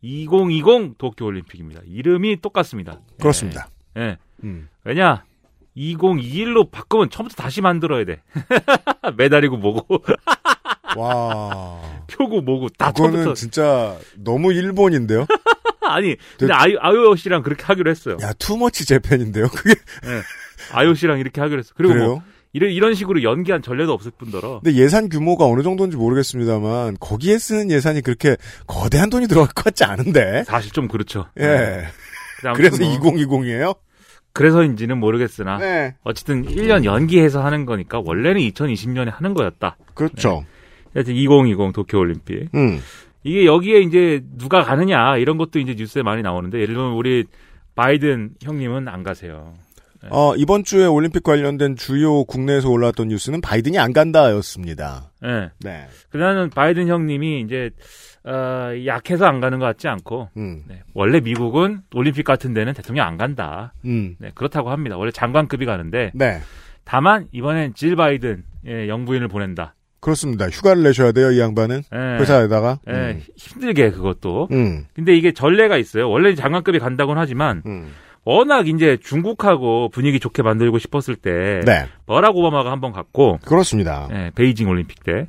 2020 도쿄올림픽입니다. 이름이 똑같습니다. 그렇습니다. 예. 네. 왜냐 2021로 바꾸면 처음부터 다시 만들어야 돼. 메달이고 뭐고. 와. 표고 뭐고 다 처음부터. 그거는 진짜 너무 일본인데요? 아니 근데 IOC랑 그렇게 하기로 했어요. 야 투머치 재팬인데요 그게. 네. IOC랑 이렇게 하기로 했어. 그리고 그래요? 뭐 이런 식으로 연기한 전례도 없을 뿐더러. 근데 예산 규모가 어느 정도인지 모르겠습니다만 거기에 쓰는 예산이 그렇게 거대한 돈이 들어갈 것 같지 않은데. 사실 좀 그렇죠. 예. 네. 그래서 2020이에요? 그래서인지는 모르겠으나 네. 어쨌든 1년 연기해서 하는 거니까 원래는 2020년에 하는 거였다. 그렇죠. 네. 2020 도쿄올림픽. 이게 여기에 이제 누가 가느냐 이런 것도 이제 뉴스에 많이 나오는데 예를 들면 우리 바이든 형님은 안 가세요. 네. 이번 주에 올림픽 관련된 주요 국내에서 올라왔던 뉴스는 바이든이 안 간다였습니다. 네. 네. 그다음에 바이든 형님이 이제 약해서 안 가는 것 같지 않고 네. 원래 미국은 올림픽 같은 데는 대통령 안 간다. 네, 그렇다고 합니다. 원래 장관급이 가는데 네. 다만 이번엔 질 바이든 영부인을 보낸다. 그렇습니다. 휴가를 내셔야 돼요, 이 양반은. 네. 회사에다가. 네. 힘들게 그것도. 근데 이게 전례가 있어요. 원래 장관급이 간다고는 하지만 워낙 이제 중국하고 분위기 좋게 만들고 싶었을 때 네. 버락 오바마가 한번 갔고 그렇습니다. 예, 베이징 올림픽 때.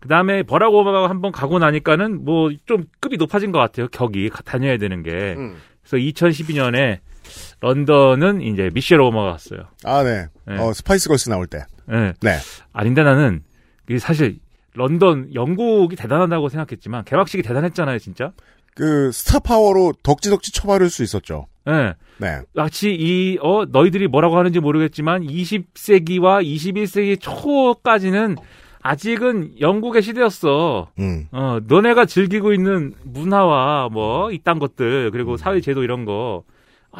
그다음에 버락 오바마가 한번 가고 나니까는 뭐 좀 급이 높아진 것 같아요. 격이 다녀야 되는 게. 그래서 2012년에 런던은 이제 미셸 오바마가 갔어요. 아, 네. 예. 스파이스 걸스 나올 때. 예. 네. 아닌데 나는 사실 런던 영국이 대단하다고 생각했지만 개막식이 대단했잖아요, 진짜. 스타 파워로 덕지덕지 쳐바를 수 있었죠. 네. 네. 마치 너희들이 뭐라고 하는지 모르겠지만 20세기와 21세기 초까지는 아직은 영국의 시대였어. 너네가 즐기고 있는 문화와 뭐, 이딴 것들, 그리고 사회제도 이런 거.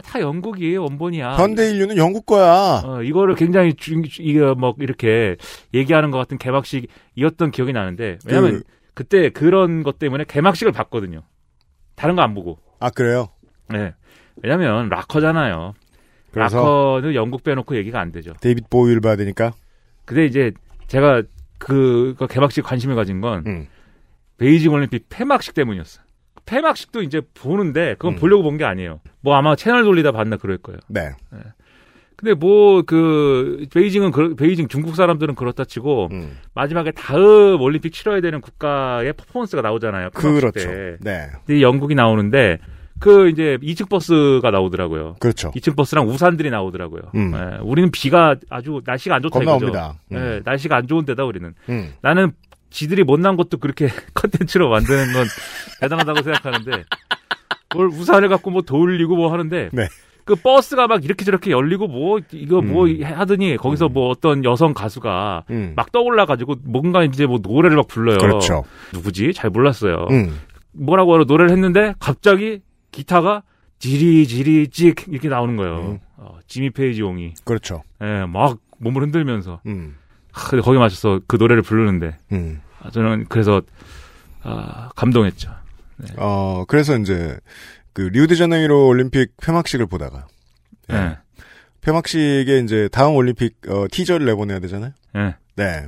다 영국이 원본이야. 현대 인류는 영국 거야. 이거를 굉장히 이거 막 이렇게 얘기하는 것 같은 개막식이었던 기억이 나는데 왜냐면 그때 그런 것 때문에 개막식을 봤거든요. 다른 거 안 보고. 아 그래요? 네. 왜냐면 락커잖아요. 그래서 락커는 영국 빼놓고 얘기가 안 되죠. 데이빗 보위를 봐야 되니까. 근데 이제 제가 그 개막식 관심을 가진 건 베이징 올림픽 폐막식 때문이었어. 폐막식도 이제 보는데 그건 보려고 본 게 아니에요. 뭐 아마 채널 돌리다 봤나 그럴 거예요. 네. 네. 근데 뭐 그 베이징 중국 사람들은 그렇다 치고 마지막에 다음 올림픽 치러야 되는 국가의 퍼포먼스가 나오잖아요. 그렇죠. 때. 네. 근데 영국이 나오는데 그 이제 2층 버스가 나오더라고요. 그렇죠. 2층 버스랑 우산들이 나오더라고요. 네. 우리는 비가 아주 날씨가 안 좋다 이거죠. 네. 날씨가 안 좋은 데다 우리는. 나는 지들이 못난 것도 그렇게 컨텐츠로 만드는 건 대단하다고 생각하는데 뭘 우산을 갖고 뭐 돌리고 뭐 하는데 네. 그 버스가 막 이렇게 저렇게 열리고 뭐 이거 뭐 하더니 거기서 뭐 어떤 여성 가수가 막 떠올라가지고 뭔가 이제 뭐 노래를 막 불러요. 그렇죠. 누구지? 잘 몰랐어요. 뭐라고 하러 노래를 했는데 갑자기 기타가 지리지리찍 이렇게 나오는 거예요. 지미 페이지 용이. 그렇죠. 예, 막 몸을 흔들면서. 거기에 맞춰서 그 노래를 부르는데 저는 그래서 감동했죠. 네. 그래서 이제 그 리우데자네이루 올림픽 폐막식을 보다가 네. 폐막식에 이제 다음 올림픽 티저를 내보내야 되잖아요. 네. 네.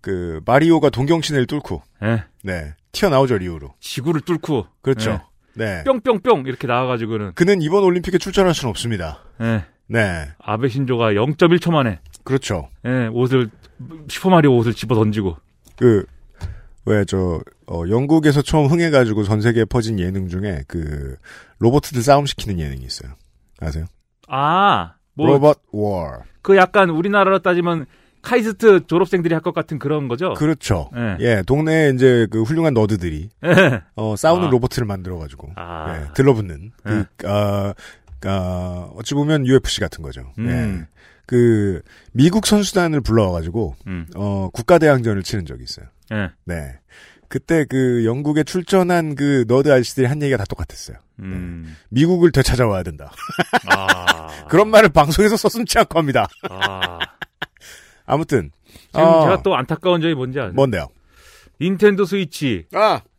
그 마리오가 동경시내를 뚫고 네. 네. 튀어나오죠 리우로. 지구를 뚫고 그렇죠. 네. 네. 뿅뿅뿅 이렇게 나와가지고는 그는 이번 올림픽에 출전할 수는 없습니다. 네. 네. 아베 신조가 0.1초 만에. 그렇죠. 예, 옷을, 슈퍼마리오 옷을 집어 던지고. 영국에서 처음 흥해가지고 전 세계에 퍼진 예능 중에 로봇들 싸움시키는 예능이 있어요. 아세요? 아, 로봇 워. 그 약간 우리나라로 따지면 카이스트 졸업생들이 할 것 같은 그런 거죠? 그렇죠. 예, 예 동네에 이제 그 훌륭한 너드들이, 싸우는 로봇을 만들어가지고, 예, 들러붙는, 어찌 보면 UFC 같은 거죠. 예. 그 미국 선수단을 불러와가지고 국가대항전을 치른 적이 있어요. 네. 네. 그때 그 영국에 출전한 그 너드 아저씨들이 한 얘기가 다 똑같았어요. 네. 미국을 되찾아와야 된다. 그런 말을 방송에서 썼으면 않고 합니다. 아무튼 지금 제가 또 안타까운 점이 뭔지 아세요? 뭔데요? 닌텐도 스위치.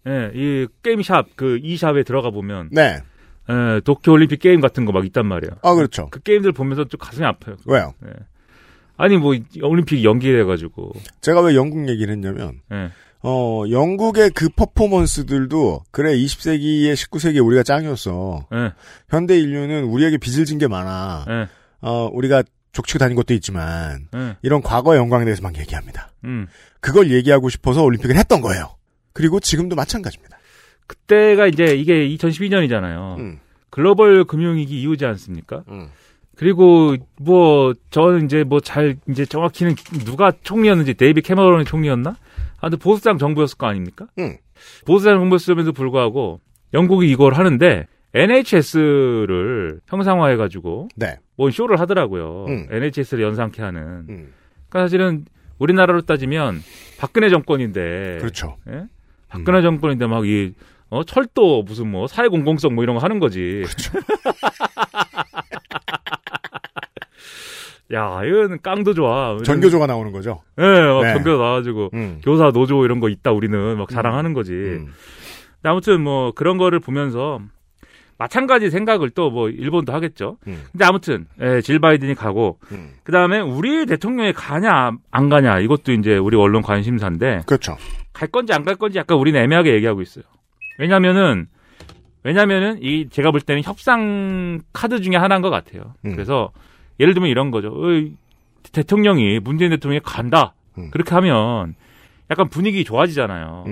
네, 이 게임샵 그 e샵에 들어가 보면. 네. 예, 도쿄올림픽 게임 같은 거 막 있단 말이에요. 아, 그렇죠. 그 게임들 보면서 좀 가슴이 아파요. 왜요? 예. 아니, 뭐, 올림픽 연기돼가지고. 제가 왜 영국 얘기를 했냐면, 예. 영국의 그 퍼포먼스들도, 그래, 20세기에 19세기에 우리가 짱이었어. 예. 현대 인류는 우리에게 빚을 진 게 많아. 예. 우리가 족치고 다닌 것도 있지만, 예. 이런 과거의 영광에 대해서만 얘기합니다. 그걸 얘기하고 싶어서 올림픽을 했던 거예요. 그리고 지금도 마찬가지입니다. 그때가 이제 이게 2012년이잖아요. 글로벌 금융위기 이후지 않습니까? 그리고 뭐 저는 이제 뭐 잘 이제 정확히는 누가 총리였는지 데이비 캐머런이 총리였나? 아, 근데 보수당 정부였을 거 아닙니까? 보수당 정부였음에도 불구하고 영국이 이걸 하는데 NHS를 형상화해가지고 네. 뭐 쇼를 하더라고요. NHS를 연상케 하는. 그러니까 사실은 우리나라로 따지면 박근혜 정권인데. 그렇죠. 예? 박근혜 정권인데 막 이 철도 무슨 뭐 사회 공공성 뭐 이런 거 하는 거지. 그렇죠. 야, 이건 깡도 좋아. 전교조가 나오는 거죠. 예, 네, 네. 전교조 나와가지고 교사 노조 이런 거 있다 우리는 막 자랑하는 거지. 아무튼 뭐 그런 거를 보면서 마찬가지 생각을 또 뭐 일본도 하겠죠. 근데 아무튼 예, 질 바이든이 가고 그 다음에 우리 대통령이 가냐 안 가냐 이것도 이제 우리 언론 관심사인데. 그렇죠. 갈 건지 안 갈 건지 약간 우리는 애매하게 얘기하고 있어요. 왜냐면은 이 제가 볼 때는 협상 카드 중에 하나인 것 같아요. 그래서 예를 들면 이런 거죠. 대통령이 문재인 대통령이 간다. 그렇게 하면 약간 분위기 좋아지잖아요.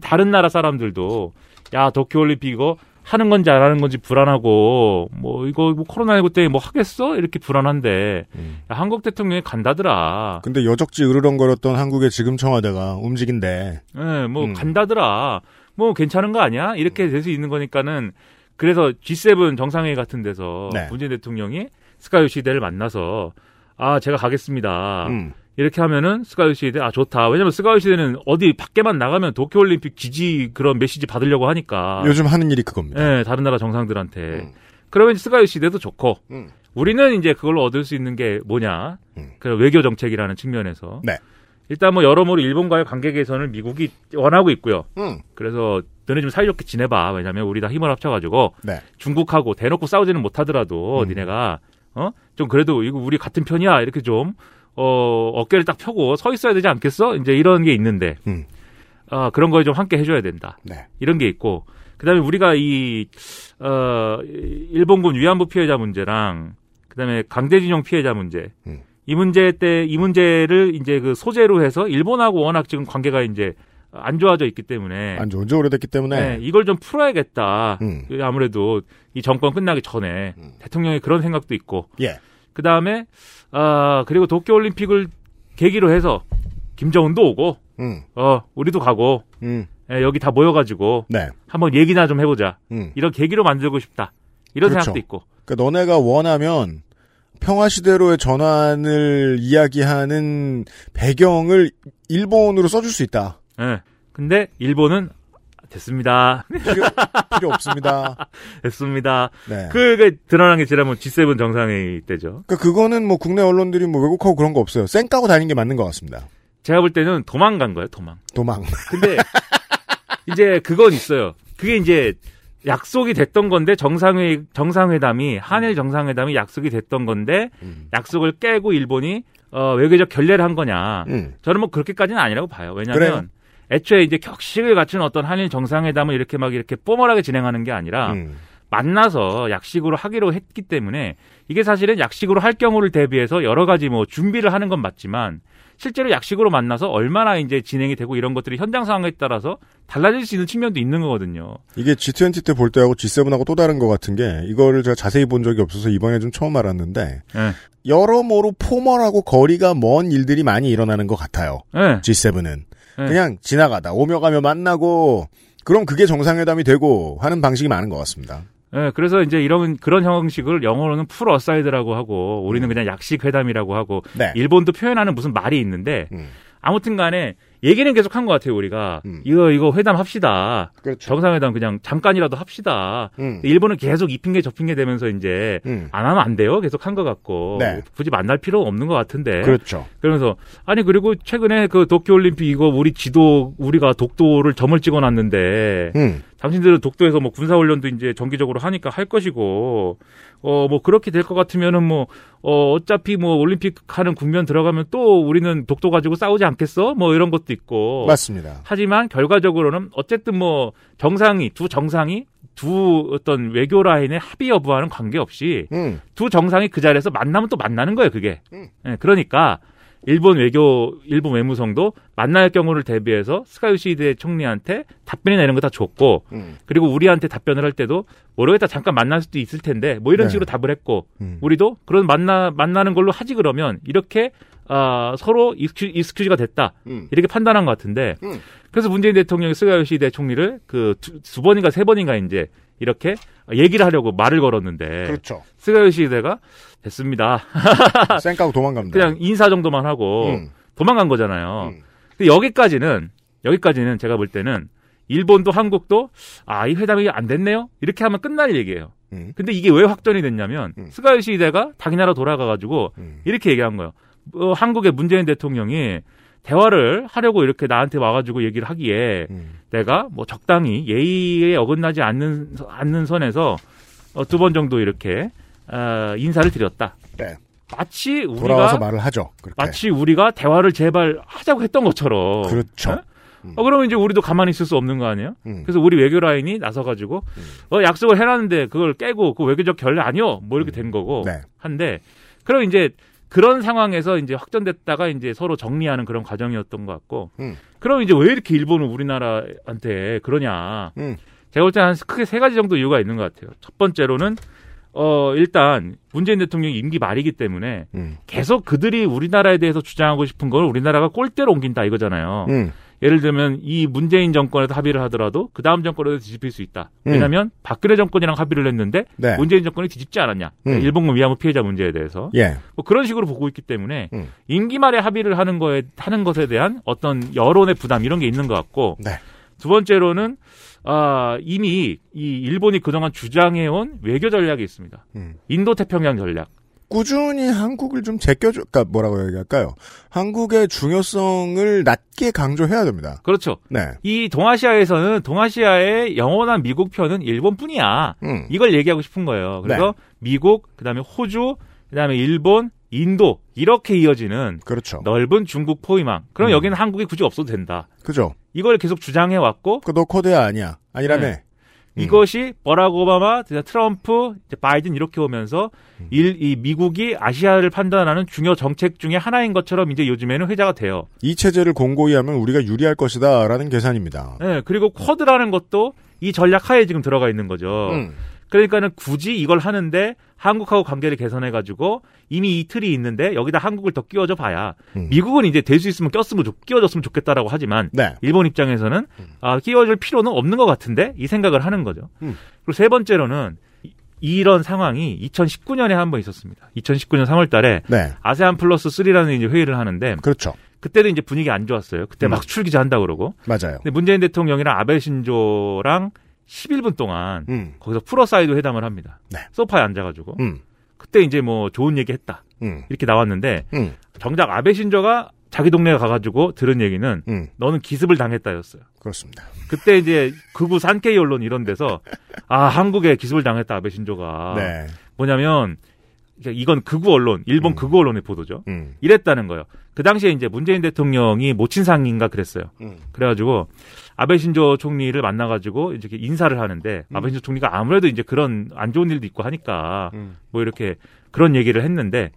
다른 나라 사람들도 야 도쿄올림픽 이거 하는 건지 안 하는 건지 불안하고 뭐 이거 뭐 코로나19 때문에 뭐 하겠어? 이렇게 불안한데 야, 한국 대통령이 간다더라. 근데 여적지 으르렁거렸던 한국의 지금 청와대가 움직인대. 네, 뭐 간다더라. 뭐 괜찮은 거 아니야? 이렇게 될 수 있는 거니까는 그래서 G7 정상회의 같은 데서 네. 문재인 대통령이 스가 요시히데를 만나서 아 제가 가겠습니다. 이렇게 하면은 스가 요시히데 아 좋다. 왜냐면 스가 요시히데는 어디 밖에만 나가면 도쿄올림픽 지지 그런 메시지 받으려고 하니까 요즘 하는 일이 그겁니다. 네, 다른 나라 정상들한테 그러면 스가 요시히데도 좋고 우리는 이제 그걸로 얻을 수 있는 게 뭐냐? 그 외교 정책이라는 측면에서 네. 일단 뭐 여러모로 일본과의 관계 개선을 미국이 원하고 있고요. 그래서 너네 좀 사이좋게 지내봐. 왜냐하면 우리 다 힘을 합쳐가지고 네. 중국하고 대놓고 싸우지는 못하더라도 니네가 좀 그래도 이거 우리 같은 편이야 이렇게 좀 어깨를 딱 펴고 서 있어야 되지 않겠어? 이제 이런 게 있는데 그런 거에 좀 함께 해줘야 된다. 네. 이런 게 있고 그다음에 우리가 이 일본군 위안부 피해자 문제랑 그다음에 강제징용 피해자 문제 이 문제 때 이 문제를 이제 그 소재로 해서 일본하고 워낙 지금 관계가 이제 안 좋아져 있기 때문에 안 좋은 지 오래됐기 때문에 네, 이걸 좀 풀어야겠다. 아무래도 이 정권 끝나기 전에 대통령의 그런 생각도 있고 예. 그다음에 그리고 도쿄올림픽을 계기로 해서 김정은도 오고 우리도 가고 네, 여기 다 모여가지고 네. 한번 얘기나 좀 해보자. 이런 계기로 만들고 싶다. 이런 그렇죠. 생각도 있고 그러니까 너네가 원하면 평화시대로의 전환을 이야기하는 배경을 일본으로 써줄 수 있다. 네. 근데 일본은 됐습니다. 필요 없습니다. 됐습니다. 네. 그게 드러난 게 지난번 G7 정상회의 때죠. 그러니까 그거는 뭐 국내 언론들이 뭐 왜곡하고 그런 거 없어요. 쌩 까고 다닌 게 맞는 것 같습니다. 제가 볼 때는 도망간 거예요. 도망. 근데 이제 그건 있어요. 그게 이제 약속이 됐던 건데 정상회담이 한일 정상회담이 약속이 됐던 건데 약속을 깨고 일본이 외교적 결례를 한 거냐? 저는 뭐 그렇게까지는 아니라고 봐요. 왜냐하면 애초에 이제 격식을 갖춘 어떤 한일 정상회담을 이렇게 막 이렇게 뽀멀하게 진행하는 게 아니라 만나서 약식으로 하기로 했기 때문에 이게 사실은 약식으로 할 경우를 대비해서 여러 가지 뭐 준비를 하는 건 맞지만. 실제로 약식으로 만나서 얼마나 이제 진행이 되고 이런 것들이 현장 상황에 따라서 달라질 수 있는 측면도 있는 거거든요. 이게 G20 때 볼 때하고 G7하고 또 다른 것 같은 게 이거를 제가 자세히 본 적이 없어서 이번에 좀 처음 알았는데 네. 여러모로 포멀하고 거리가 먼 일들이 많이 일어나는 것 같아요. 네. G7은. 네. 그냥 지나가다 오며 가며 만나고 그럼 그게 정상회담이 되고 하는 방식이 많은 것 같습니다. 네, 그래서 이제 그런 형식을 영어로는 풀 어사이드라고 하고, 우리는 그냥 약식회담이라고 하고, 네. 일본도 표현하는 무슨 말이 있는데, 아무튼 간에 얘기는 계속 한 것 같아요, 우리가. 이거 회담합시다. 그렇죠. 정상회담 그냥 잠깐이라도 합시다. 일본은 계속 이 핑계 저 핑계 되면서 이제, 안 하면 안 돼요? 계속 한 것 같고, 네. 굳이 만날 필요는 없는 것 같은데. 그렇죠. 그러면서, 아니, 그리고 최근에 그 도쿄올림픽 이거 우리가 독도를 점을 찍어 놨는데, 당신들은 독도에서 뭐 군사훈련도 이제 정기적으로 하니까 할 것이고, 뭐 그렇게 될 것 같으면은 뭐, 어차피 뭐 올림픽 하는 국면 들어가면 또 우리는 독도 가지고 싸우지 않겠어? 뭐 이런 것도 있고. 맞습니다. 하지만 결과적으로는 어쨌든 뭐 두 정상이 두 어떤 외교 라인의 합의 여부와는 관계없이 두 정상이 그 자리에서 만나면 또 만나는 거예요, 그게. 네, 그러니까. 일본 외무성도 만날 경우를 대비해서 스가 요시히데 총리한테 답변이나 이런 거 다 줬고, 그리고 우리한테 답변을 할 때도 모르겠다 잠깐 만날 수도 있을 텐데 뭐 이런 네. 식으로 답을 했고, 우리도 그런 만나는 걸로 하지 그러면 이렇게 서로 익스큐즈가 됐다 이렇게 판단한 것 같은데, 그래서 문재인 대통령이 스가 요시히데 총리를 그 두 번인가 세 번인가 이제 이렇게 얘기를 하려고 말을 걸었는데, 그렇죠. 스가 요시히데가 됐습니다. 쌩 까고 도망갑니다. 그냥 인사 정도만 하고 도망간 거잖아요. 근데 여기까지는 제가 볼 때는 일본도 한국도 이 회담이 안 됐네요. 이렇게 하면 끝날 얘기예요. 근데 이게 왜 확전이 됐냐면 스가 요시히데가 자기 나라 돌아가가지고 이렇게 얘기한 거예요. 한국의 문재인 대통령이 대화를 하려고 이렇게 나한테 와가지고 얘기를 하기에 내가 뭐 적당히 예의에 어긋나지 않는 선에서 두 번 정도 이렇게 인사를 드렸다. 네. 마치 우리가 돌아와서 말을 하죠. 그렇게. 마치 우리가 대화를 제발 하자고 했던 것처럼. 그렇죠. 네? 그러면 이제 우리도 가만히 있을 수 없는 거 아니에요? 그래서 우리 외교 라인이 나서가지고 약속을 해놨는데 그걸 깨고 그 외교적 결례 아니요. 뭐 이렇게 된 거고 네. 한데 그럼 이제. 그런 상황에서 이제 확전됐다가 이제 서로 정리하는 그런 과정이었던 것 같고, 그럼 이제 왜 이렇게 일본은 우리나라한테 그러냐? 제가 볼 때 한 크게 세 가지 정도 이유가 있는 것 같아요. 첫 번째로는 일단 문재인 대통령 임기 말이기 때문에 계속 그들이 우리나라에 대해서 주장하고 싶은 걸 우리나라가 꼴대로 옮긴다 이거잖아요. 예를 들면 이 문재인 정권에서 합의를 하더라도 그 다음 정권에서 뒤집힐 수 있다. 왜냐하면 박근혜 정권이랑 합의를 했는데 네. 문재인 정권이 뒤집지 않았냐. 일본군 위안부 피해자 문제에 대해서 예. 뭐 그런 식으로 보고 있기 때문에 임기 말에 합의를 하는 것에 대한 어떤 여론의 부담 이런 게 있는 것 같고 네. 두 번째로는 이미 이 일본이 그동안 주장해온 외교 전략이 있습니다. 인도태평양 전략. 꾸준히 한국을 좀 제껴줘, 그러니까 뭐라고 얘기할까요? 한국의 중요성을 낮게 강조해야 됩니다. 그렇죠. 네. 이 동아시아에서는 동아시아의 영원한 미국 편은 일본뿐이야. 이걸 얘기하고 싶은 거예요. 그래서 네. 미국, 그다음에 호주, 그다음에 일본, 인도 이렇게 이어지는 그렇죠. 넓은 중국 포위망. 그럼 여기는 한국이 굳이 없어도 된다. 그죠. 이걸 계속 주장해 왔고. 그 너 코드야 아니야. 아니라며. 네. 이것이 버락 오바마, 트럼프, 이제 바이든 이렇게 오면서 이 미국이 아시아를 판단하는 중요 정책 중에 하나인 것처럼 이제 요즘에는 회자가 돼요. 이 체제를 공고히 하면 우리가 유리할 것이다라는 계산입니다. 네, 그리고 쿼드라는 것도 이 전략 하에 지금 들어가 있는 거죠. 그러니까는 굳이 이걸 하는데 한국하고 관계를 개선해가지고 이미 이 틀이 있는데 여기다 한국을 더 끼워줘 봐야 미국은 이제 될 수 있으면 끼워줬으면 좋겠다라고 하지만 네. 일본 입장에서는 끼워줄 필요는 없는 것 같은데 이 생각을 하는 거죠. 그리고 세 번째로는 이런 상황이 2019년에 한번 있었습니다. 2019년 3월 달에 네. 아세안 플러스 3라는 이제 회의를 하는데 그렇죠. 그때도 이제 분위기 안 좋았어요. 그때 막 출기자 한다고 그러고 맞아요. 근데 문재인 대통령이랑 아베 신조랑 11분 동안 거기서 풀어사이드 회담을 합니다. 네. 소파에 앉아가지고 그때 이제 뭐 좋은 얘기했다 이렇게 나왔는데 정작 아베 신조가 자기 동네에 가가지고 들은 얘기는 너는 기습을 당했다였어요. 그렇습니다. 그때 이제 극우 산케이 언론 이런 데서 한국에 기습을 당했다 아베 신조가 네. 뭐냐면 이건 극우 언론 일본 극우 언론의 보도죠. 이랬다는 거예요. 그 당시에 이제 문재인 대통령이 모친상인가 그랬어요. 그래가지고 아베 신조 총리를 만나가지고 이제 인사를 하는데 아베 신조 총리가 아무래도 이제 그런 안 좋은 일도 있고 하니까 뭐 이렇게 그런 얘기를 했는데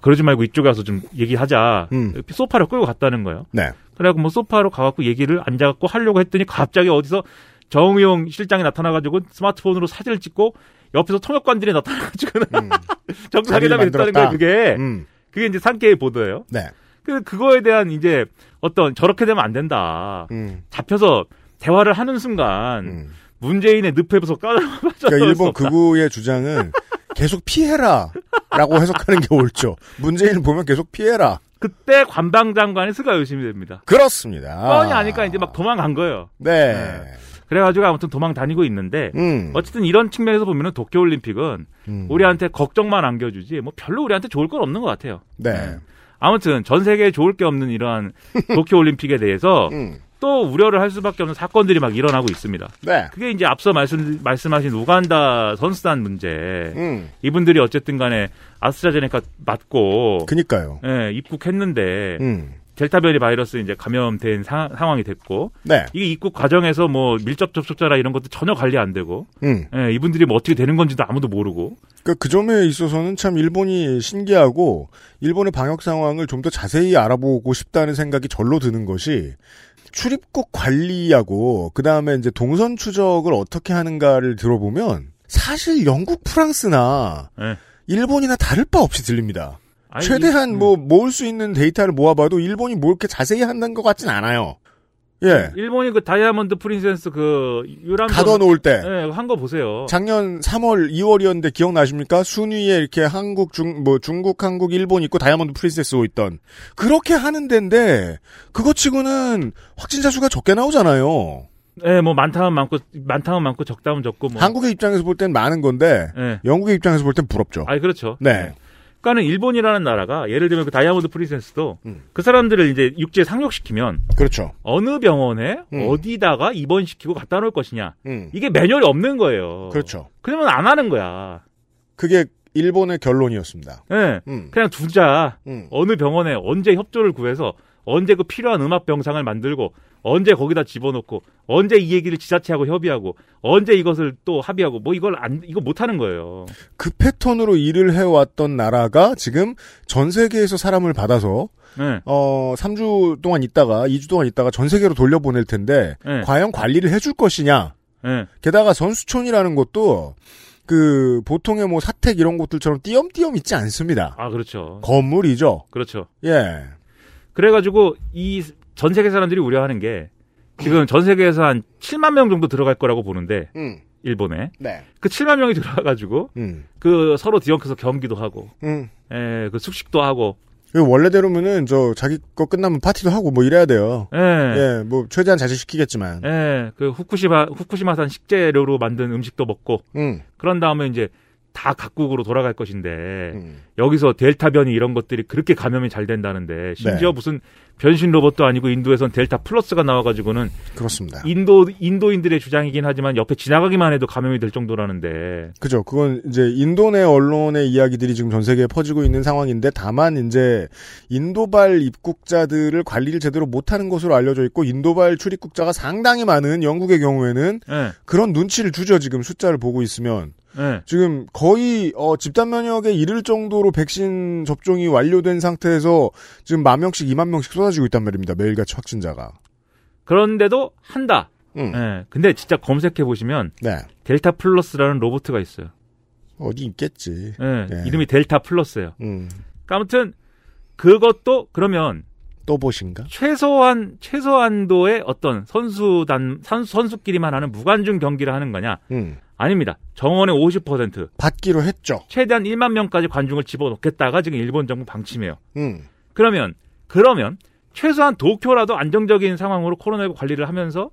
그러지 말고 이쪽에 와서 좀 얘기하자. 소파로 끌고 갔다는 거예요. 네. 그래갖고 뭐 소파로 가갖고 얘기를 앉아갖고 하려고 했더니 갑자기 어디서 정의용 실장이 나타나가지고 스마트폰으로 사진을 찍고 옆에서 통역관들이 나타나가지고는 정상회담이 됐다는 거예요. 그게 이제 산케의 보도예요. 네. 그 그거에 대한 이제 어떤 저렇게 되면 안 된다. 잡혀서 대화를 하는 순간 문재인의 늪에서 까져서 그러니까 일본 극우의 주장은 계속 피해라라고 해석하는 게 옳죠. 문재인을 보면 계속 피해라. 그때 관방장관이 스가 요시히데입니다. 그렇습니다. 뻔히 아니까 이제 막 도망간 거예요. 네. 그래가지고 아무튼 도망 다니고 있는데 어쨌든 이런 측면에서 보면은 도쿄올림픽은 우리한테 걱정만 안겨주지 뭐 별로 우리한테 좋을 건 없는 것 같아요. 네. 아무튼 전 세계에 좋을 게 없는 이러한 도쿄올림픽에 대해서 또 우려를 할 수밖에 없는 사건들이 막 일어나고 있습니다. 네. 그게 이제 앞서 말씀하신 우간다 선수단 문제. 이분들이 어쨌든 간에 아스트라제네카 맞고. 그니까요. 예, 입국했는데. 델타 변이 바이러스 이제 감염된 상황이 됐고. 네. 이게 입국 과정에서 뭐 밀접 접촉자라 이런 것도 전혀 관리 안 되고. 예, 이분들이 뭐 어떻게 되는 건지도 아무도 모르고. 그러니까 그 점에 있어서는 참 일본이 신기하고 일본의 방역 상황을 좀 더 자세히 알아보고 싶다는 생각이 절로 드는 것이 출입국 관리하고 그 다음에 이제 동선 추적을 어떻게 하는가를 들어보면 사실 영국, 프랑스나 네. 일본이나 다를 바 없이 들립니다. 아니, 최대한 뭐 모을 수 있는 데이터를 모아봐도 일본이 뭐 이렇게 자세히 한다는 것 같진 않아요. 예. 일본이 그 다이아몬드 프린세스 그 유람 가둬 놓을 때 예, 한 거 보세요. 작년 3월 2월이었는데 기억나십니까? 순위에 이렇게 한국 중국 한국 일본 있고 다이아몬드 프린세스 있던 그렇게 하는 데인데 그거 치고는 확진자 수가 적게 나오잖아요. 예, 뭐 많다면 많고 적다면 적고 뭐 한국의 입장에서 볼 땐 많은 건데 예. 영국의 입장에서 볼 땐 부럽죠. 아, 그렇죠. 네. 그러니까는 일본이라는 나라가 예를 들면 그 다이아몬드 프린세스도 그 사람들을 이제 육지에 상륙시키면 그렇죠. 어느 병원에 어디다가 입원시키고 갖다 놓을 것이냐 이게 매뉴얼이 없는 거예요. 그렇죠. 그러면 안 하는 거야. 그게 일본의 결론이었습니다. 네. 그냥 두자 어느 병원에 언제 협조를 구해서 언제 그 필요한 음압병상을 만들고 언제 거기다 집어넣고 언제 이 얘기를 지자체하고 협의하고 언제 이것을 또 합의하고 뭐 이거 못하는 거예요. 그 패턴으로 일을 해왔던 나라가 지금 전 세계에서 사람을 받아서 네. 3주 동안 있다가 2주 동안 있다가 전 세계로 돌려보낼 텐데 네. 과연 관리를 해줄 것이냐. 네. 게다가 선수촌이라는 것도 그 보통의 뭐 사택 이런 곳들처럼 띄엄띄엄 있지 않습니다. 아 그렇죠. 건물이죠. 그렇죠. 예. 그래가지고 이 전 세계 사람들이 우려하는 게 지금 전 세계에서 한 7만 명 정도 들어갈 거라고 보는데 일본에 네. 그 7만 명이 들어와가지고 그 서로 뒤엉켜서 경기도 하고 예, 그 숙식도 하고 원래대로면은 저 자기 거 끝나면 파티도 하고 뭐 이래야 돼요. 예. 예, 뭐 최대한 자제시키겠지만. 예. 그 후쿠시마산 식재료로 만든 음식도 먹고. 그런 다음에 이제 다 각국으로 돌아갈 것인데 여기서 델타 변이 이런 것들이 그렇게 감염이 잘 된다는데 심지어 네. 무슨 변신 로봇도 아니고 인도에선 델타 플러스가 나와가지고는 그렇습니다. 인도인들의 주장이긴 하지만 옆에 지나가기만 해도 감염이 될 정도라는데 그죠. 그건 이제 인도 내 언론의 이야기들이 지금 전 세계에 퍼지고 있는 상황인데 다만 이제 인도발 입국자들을 관리를 제대로 못하는 것으로 알려져 있고 인도발 출입국자가 상당히 많은 영국의 경우에는 네. 그런 눈치를 주죠. 지금 숫자를 보고 있으면. 네. 지금 거의 집단 면역에 이를 정도로 백신 접종이 완료된 상태에서 지금 10,000명씩, 20,000명씩 쏟아지고 있단 말입니다. 매일같이 확진자가. 그런데도 한다. 네. 근데 진짜 검색해 보시면 네. 델타 플러스라는 로봇가 있어요. 어디 있겠지. 네. 네. 이름이 델타 플러스예요. 아무튼 그것도 그러면 또 보신가? 최소한도의 어떤 선수끼리만 하는 무관중 경기를 하는 거냐? 아닙니다. 정원의 50% 받기로 했죠. 최대한 1만 명까지 관중을 집어넣겠다가 지금 일본 정부 방침이에요. 그러면 최소한 도쿄라도 안정적인 상황으로 코로나19 관리를 하면서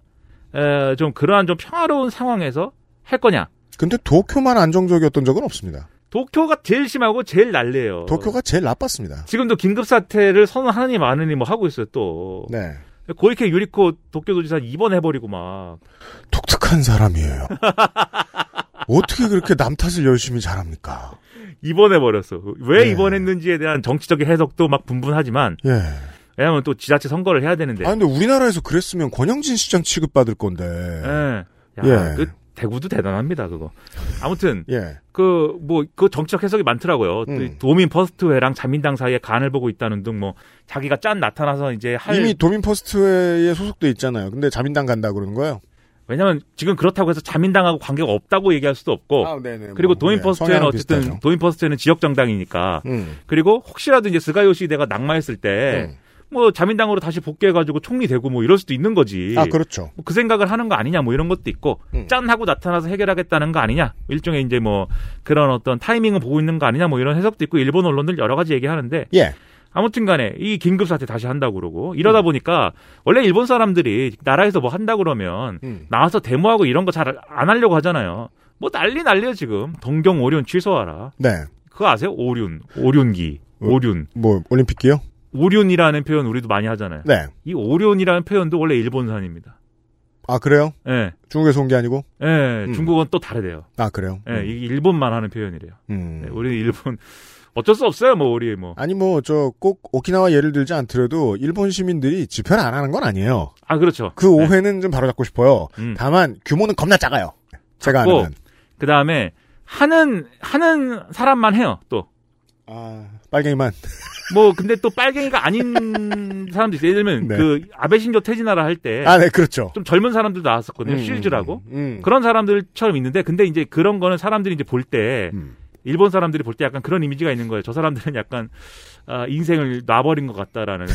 좀 그러한 좀 평화로운 상황에서 할 거냐? 근데 도쿄만 안정적이었던 적은 없습니다. 도쿄가 제일 심하고 제일 난리예요. 도쿄가 제일 나빴습니다. 지금도 긴급 사태를 선언하느니 마느니 뭐 하고 있어요 또. 네. 고이케 유리코 도쿄도지사 입원해버리고 막. 독특한 사람이에요. 어떻게 그렇게 남 탓을 열심히 잘합니까? 입원해버렸어. 왜 예. 입원했는지에 대한 정치적인 해석도 막 분분하지만. 예. 왜냐면 또 지자체 선거를 해야 되는데. 아, 근데 우리나라에서 그랬으면 권영진 시장 취급받을 건데. 예. 야, 예. 그 대구도 대단합니다, 그거. 아무튼. 예. 그 정치적 해석이 많더라고요. 도민 퍼스트회랑 자민당 사이에 간을 보고 있다는 등 뭐 자기가 짠 나타나서 이제 이미 도민 퍼스트회에 소속돼 있잖아요. 근데 자민당 간다 그러는 거예요? 왜냐면 지금 그렇다고 해서 자민당하고 관계가 없다고 얘기할 수도 없고. 아, 그리고 도민 퍼스트회는 어쨌든 도민 퍼스트회는 지역 정당이니까. 그리고 혹시라도 이제 스가 요시히데가 낙마했을 때 뭐 자민당으로 다시 복귀해가지고 총리 되고 뭐 이럴 수도 있는 거지. 아 그렇죠. 뭐 그 생각을 하는 거 아니냐 뭐 이런 것도 있고 짠 하고 나타나서 해결하겠다는 거 아니냐 일종의 이제 뭐 그런 어떤 타이밍을 보고 있는 거 아니냐 뭐 이런 해석도 있고 일본 언론들 여러 가지 얘기하는데. 예. 아무튼간에 이 긴급 사태 다시 한다고 그러고 이러다 보니까 원래 일본 사람들이 나라에서 뭐 한다 그러면 나와서 데모하고 이런 거 잘 안 하려고 하잖아요. 뭐 난리야 지금. 동경 오륜 취소하라. 네. 그거 아세요? 오륜기. 오륜. 뭐 올림픽기요? 오륜이라는 표현 우리도 많이 하잖아요. 네. 이 오륜이라는 표현도 원래 일본산입니다. 아 그래요? 네. 중국에서 온 게 아니고? 네. 중국은 또 다르대요. 아 그래요? 네. 이게 일본만 하는 표현이래요. 네, 우리는 일본 어쩔 수 없어요. 뭐 우리 뭐 아니 뭐 저 꼭 오키나와 예를 들지 않더라도 일본 시민들이 집회를 안 하는 건 아니에요. 아 그렇죠. 그 오해는 네. 좀 바로잡고 싶어요. 다만 규모는 겁나 작아요. 제가 아는. 그 다음에 하는 사람만 해요. 또. 아 빨갱이만. 뭐 근데 또 빨갱이가 아닌 사람도 있어요. 예를 들면 네. 그 아베 신조 퇴진하라 할 때 아, 네, 그렇죠. 좀 젊은 사람들도 나왔었거든요. 실즈라고 그런 사람들처럼 있는데 근데 이제 그런 거는 사람들이 이제 볼 때 일본 사람들이 볼 때 약간 그런 이미지가 있는 거예요. 저 사람들은 약간 인생을 놔버린 것 같다라는.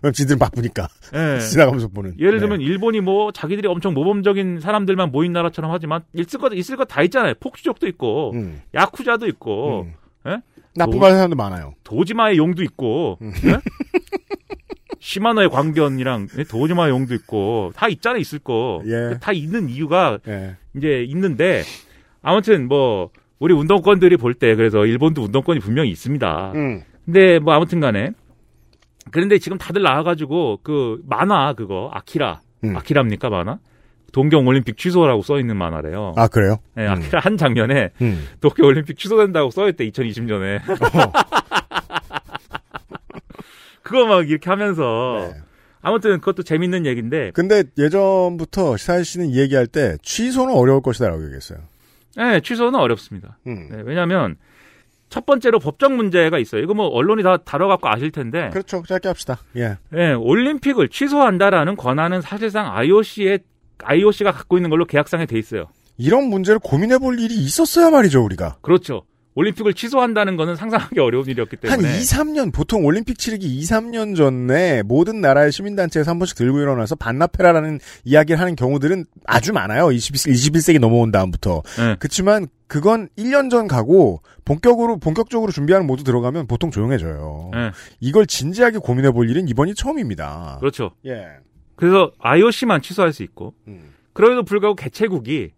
그럼 지들은 바쁘니까 네. 지나가면서 보는. 예를 들면 네. 일본이 뭐 자기들이 엄청 모범적인 사람들만 모인 나라처럼 하지만 있을 거 다 있잖아요. 폭주족도 있고 야쿠자도 있고. 예? 나쁜 사람도 많아요. 도지마의 용도 있고, 네? 시마노의 광견이랑 도지마의 용도 있고, 다 있잖아요, 있을 거. 예. 다 있는 이유가 예. 이제 있는데, 아무튼 뭐, 우리 운동권들이 볼 때, 그래서 일본도 운동권이 분명히 있습니다. 근데 뭐, 아무튼 간에. 그런데 지금 다들 나와가지고, 만화 그거, 아키라. 아키라입니까, 만화? 동경올림픽 취소라고 써있는 만화래요. 아, 그래요? 네, 아키라 한 장면에 도쿄올림픽 취소된다고 써있대, 2020년에. 그거 막 이렇게 하면서. 네. 아무튼 그것도 재밌는 얘기인데. 근데 예전부터 시사일 씨는 얘기할 때 취소는 어려울 것이다라고 얘기했어요. 네, 취소는 어렵습니다. 네, 왜냐면 첫 번째로 법적 문제가 있어요. 이거 뭐 언론이 다 다뤄갖고 아실 텐데. 그렇죠. 짧게 합시다. 예. 네, 올림픽을 취소한다라는 권한은 사실상 IOC가 갖고 있는 걸로 계약상에 돼 있어요. 이런 문제를 고민해볼 일이 있었어야 말이죠, 우리가. 그렇죠. 올림픽을 취소한다는 것은 상상하기 어려운 일이었기 때문에. 한 2, 3년, 보통 올림픽 치르기 2, 3년 전에 모든 나라의 시민단체에서 한 번씩 들고 일어나서 반납해라라는 이야기를 하는 경우들은 아주 많아요. 21세기 넘어온 다음부터. 네. 그렇지만 그건 1년 전 가고 본격적으로 준비하는 모두 들어가면 보통 조용해져요. 네. 이걸 진지하게 고민해 볼 일은 이번이 처음입니다. 그렇죠. 예. 그래서 IOC만 취소할 수 있고 그럼에도 불구하고 개최국이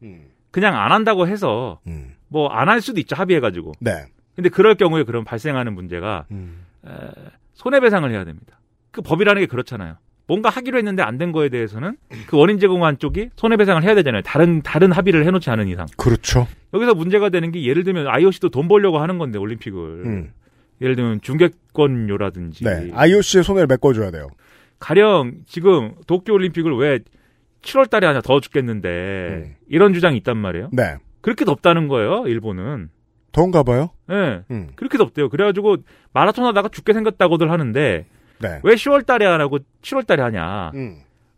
그냥 안 한다고 해서 뭐 안 할 수도 있죠. 합의해가지고. 네. 근데 그럴 경우에 그럼 발생하는 문제가 손해배상을 해야 됩니다. 그 법이라는 게 그렇잖아요. 뭔가 하기로 했는데 안 된 거에 대해서는 그 원인 제공한 쪽이 손해배상을 해야 되잖아요. 다른 합의를 해놓지 않은 이상. 그렇죠. 여기서 문제가 되는 게 예를 들면 IOC도 돈 벌려고 하는 건데 올림픽을. 예를 들면 중계권료라든지. 네. IOC의 손해를 메꿔줘야 돼요. 가령 지금 도쿄올림픽을 왜 7월 달에 하냐 더워 죽겠는데 이런 주장이 있단 말이에요. 네. 그렇게 덥다는 거예요, 일본은. 더운가 봐요? 네. 그렇게 덥대요. 그래가지고 마라톤 하다가 죽게 생겼다고들 하는데 네. 왜 10월 달에 안 하고 7월 달에 하냐.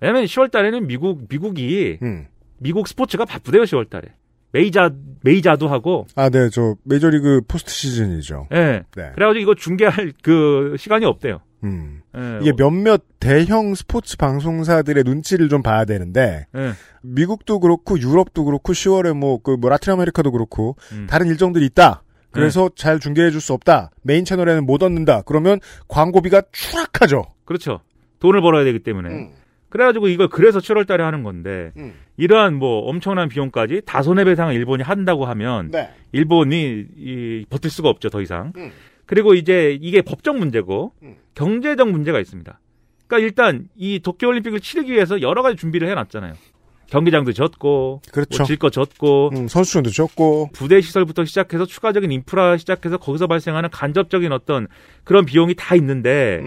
왜냐면 10월 달에는 미국 스포츠가 바쁘대요, 10월 달에. 메이자도 하고. 아, 네. 저 메이저리그 포스트 시즌이죠. 네. 네. 그래가지고 이거 중계할 그 시간이 없대요. 네, 이게 몇몇 대형 스포츠 방송사들의 눈치를 좀 봐야 되는데 네. 미국도 그렇고 유럽도 그렇고 10월에 뭐 라틴 아메리카도 그렇고 다른 일정들이 있다. 그래서 네. 잘 중계해줄 수 없다. 메인 채널에는 못 얻는다. 그러면 광고비가 추락하죠. 그렇죠. 돈을 벌어야 되기 때문에. 그래가지고 이걸 그래서 7월 달에 하는 건데 이러한 뭐 엄청난 비용까지 다 손해배상을 일본이 한다고 하면 네. 일본이 버틸 수가 없죠. 더 이상. 그리고 이제 이게 법적 문제고 경제적 문제가 있습니다. 그러니까 일단 이 도쿄올림픽을 치르기 위해서 여러 가지 준비를 해놨잖아요. 경기장도 졌고, 그렇죠. 뭐 질거 졌고, 선수촌도 졌고, 부대 시설부터 시작해서 추가적인 인프라 시작해서 거기서 발생하는 간접적인 어떤 그런 비용이 다 있는데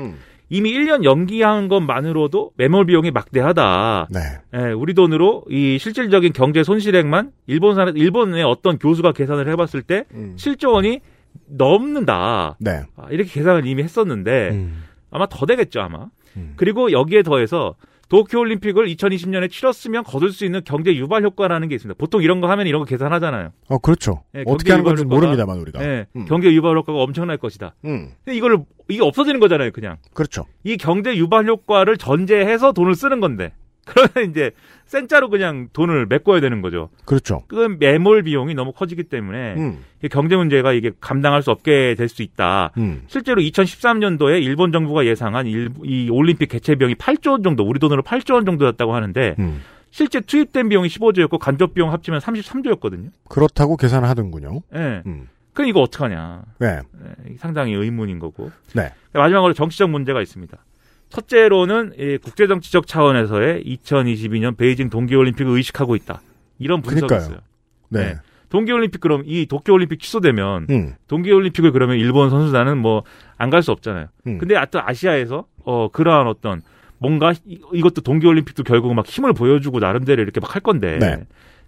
이미 1년 연기한 것만으로도 매몰 비용이 막대하다. 네. 예, 우리 돈으로 이 실질적인 경제 손실액만 일본의 어떤 교수가 계산을 해봤을 때 7조 원이 넘는다. 네. 이렇게 계산을 이미 했었는데 아마 더 되겠죠 아마. 그리고 여기에 더해서 도쿄올림픽을 2020년에 치렀으면 거둘 수 있는 경제 유발 효과라는 게 있습니다. 보통 이런 거 하면 이런 거 계산하잖아요. 그렇죠. 네, 어떻게 하는 건지 모릅니다만 우리가. 네, 경제 유발 효과가 엄청날 것이다. 근데 이게 없어지는 거잖아요 그냥. 그렇죠. 이 경제 유발 효과를 전제해서 돈을 쓰는 건데 그러면 이제 센짜로 그냥 돈을 메꿔야 되는 거죠. 그렇죠. 그 매몰 비용이 너무 커지기 때문에 경제 문제가 이게 감당할 수 없게 될 수 있다. 실제로 2013년도에 일본 정부가 예상한 이 올림픽 개최 비용이 8조 원 정도, 우리 돈으로 8조 원 정도였다고 하는데 실제 투입된 비용이 15조였고 간접 비용 합치면 33조였거든요. 그렇다고 계산을 하던군요. 네. 그럼 이거 어떡하냐. 네. 네. 상당히 의문인 거고. 네. 마지막으로 정치적 문제가 있습니다. 첫째로는 국제정치적 차원에서의 2022년 베이징 동계올림픽을 의식하고 있다. 이런 분석이 그러니까요. 있어요. 네. 네. 동계올림픽 그럼 이 도쿄올림픽 취소되면 동계올림픽을 그러면 일본 선수단은 뭐 안 갈 수 없잖아요. 근데 하여튼 아시아에서 그러한 어떤 뭔가 이것도 동계올림픽도 결국 막 힘을 보여주고 나름대로 이렇게 막 할 건데 네.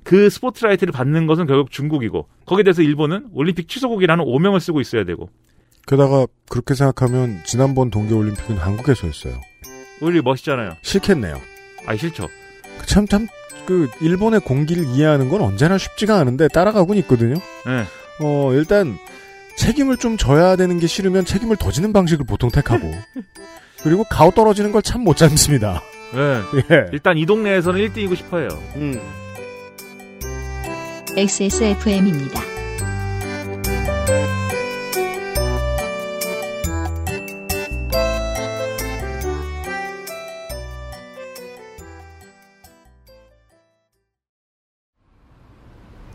그 스포트라이트를 받는 것은 결국 중국이고 거기에 대해서 일본은 올림픽 취소국이라는 오명을 쓰고 있어야 되고 게다가 그렇게 생각하면 지난번 동계올림픽은 한국에서 했어요. 우리 멋있잖아요. 싫겠네요. 싫죠. 참 일본의 공기를 이해하는 건 언제나 쉽지가 않은데 따라가곤 있거든요. 네. 일단 책임을 좀 져야 되는 게 싫으면 책임을 더 지는 방식을 보통 택하고 그리고 가오 떨어지는 걸 참 못 참습니다. 네. 예. 일단 이 동네에서는 1등이고 싶어요. XSFM입니다.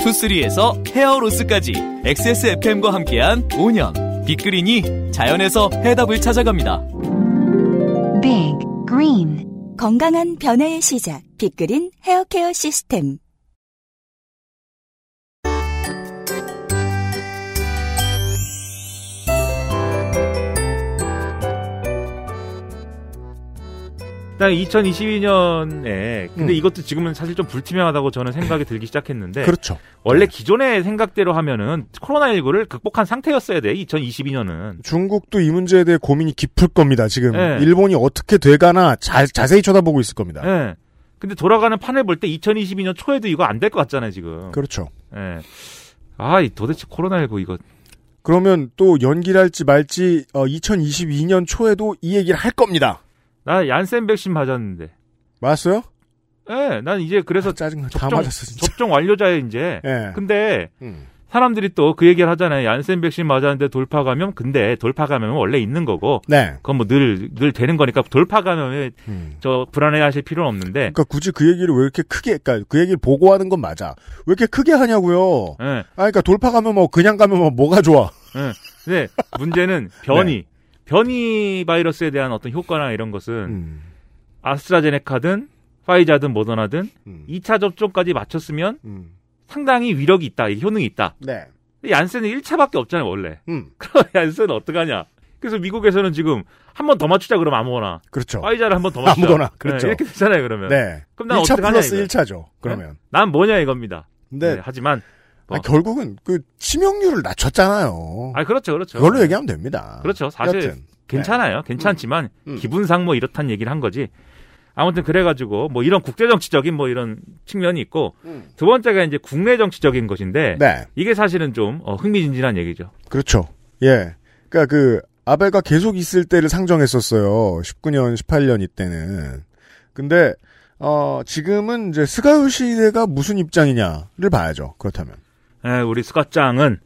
투쓰리에서 헤어로스까지 XSFM과 함께한 5년 빅그린이 자연에서 해답을 찾아갑니다. 빅그린 건강한 변화의 시작 빅그린 헤어케어 시스템. 일단 2022년에 근데 이것도 지금은 사실 좀 불투명하다고 저는 생각이 들기 시작했는데 그렇죠. 원래 기존의 생각대로 하면은 코로나19를 극복한 상태였어야 돼. 2022년은. 중국도 이 문제에 대해 고민이 깊을 겁니다. 지금 네. 일본이 어떻게 돼가나 자세히 쳐다보고 있을 겁니다. 네. 근데 돌아가는 판을 볼 때 2022년 초에도 이거 안 될 것 같잖아요. 지금. 그렇죠. 네. 아, 도대체 코로나19 이거. 그러면 또 연기를 할지 말지 2022년 초에도 이 얘기를 할 겁니다. 나 얀센 백신 맞았는데. 맞았어요? 예, 네, 난 이제 그래서 짜증나. 다 맞았어, 진짜. 접종 완료자예요, 이제. 네. 근데 사람들이 또 그 얘기를 하잖아요. 얀센 백신 맞았는데 돌파 감염. 근데 돌파 감염은 원래 있는 거고. 네. 그건 뭐 늘 되는 거니까 돌파 감염에 저 불안해하실 필요는 없는데. 그러니까 굳이 그 얘기를 왜 이렇게 크게, 그러니까 그 얘기를 보고하는 건 맞아. 왜 이렇게 크게 하냐고요. 네. 아, 그러니까 돌파 감염하고 그냥 감염하고 뭐가 좋아? 네. 근데 문제는 변이. 네. 변이 바이러스에 대한 어떤 효과나 이런 것은 아스트라제네카든 파이자든 모더나든 2차 접종까지 마쳤으면 상당히 위력이 있다, 효능이 있다. 네. 근데 얀센은 1차밖에 없잖아요, 원래. 그럼 얀센은 어떡하냐. 그래서 미국에서는 지금 한 번 더 맞추자 그러면 아무거나. 그렇죠. 파이자를 한 번 더 맞추자. 아무거나. 그렇죠. 네, 이렇게 되잖아요, 그러면. 네. 그럼 난 2차 플러스 이거. 1차죠, 그러면. 네? 난 뭐냐 이겁니다. 근데 네, 하지만. 아, 결국은 그 치명률을 낮췄잖아요. 아, 그렇죠, 그렇죠. 그걸로 얘기하면 됩니다. 그렇죠, 사실 여튼. 괜찮아요, 네. 괜찮지만 기분상 뭐 이렇다는 얘기를 한 거지. 아무튼 그래가지고 뭐 이런 국제 정치적인 뭐 이런 측면이 있고 두 번째가 이제 국내 정치적인 것인데 네. 이게 사실은 좀 흥미진진한 얘기죠. 그렇죠. 예, 그러니까 그 아베가 계속 있을 때를 상정했었어요. 19년, 18년 이때는. 근데 지금은 이제 스가 요시히데가 무슨 입장이냐를 봐야죠. 그렇다면. 네, 우리 스가짱은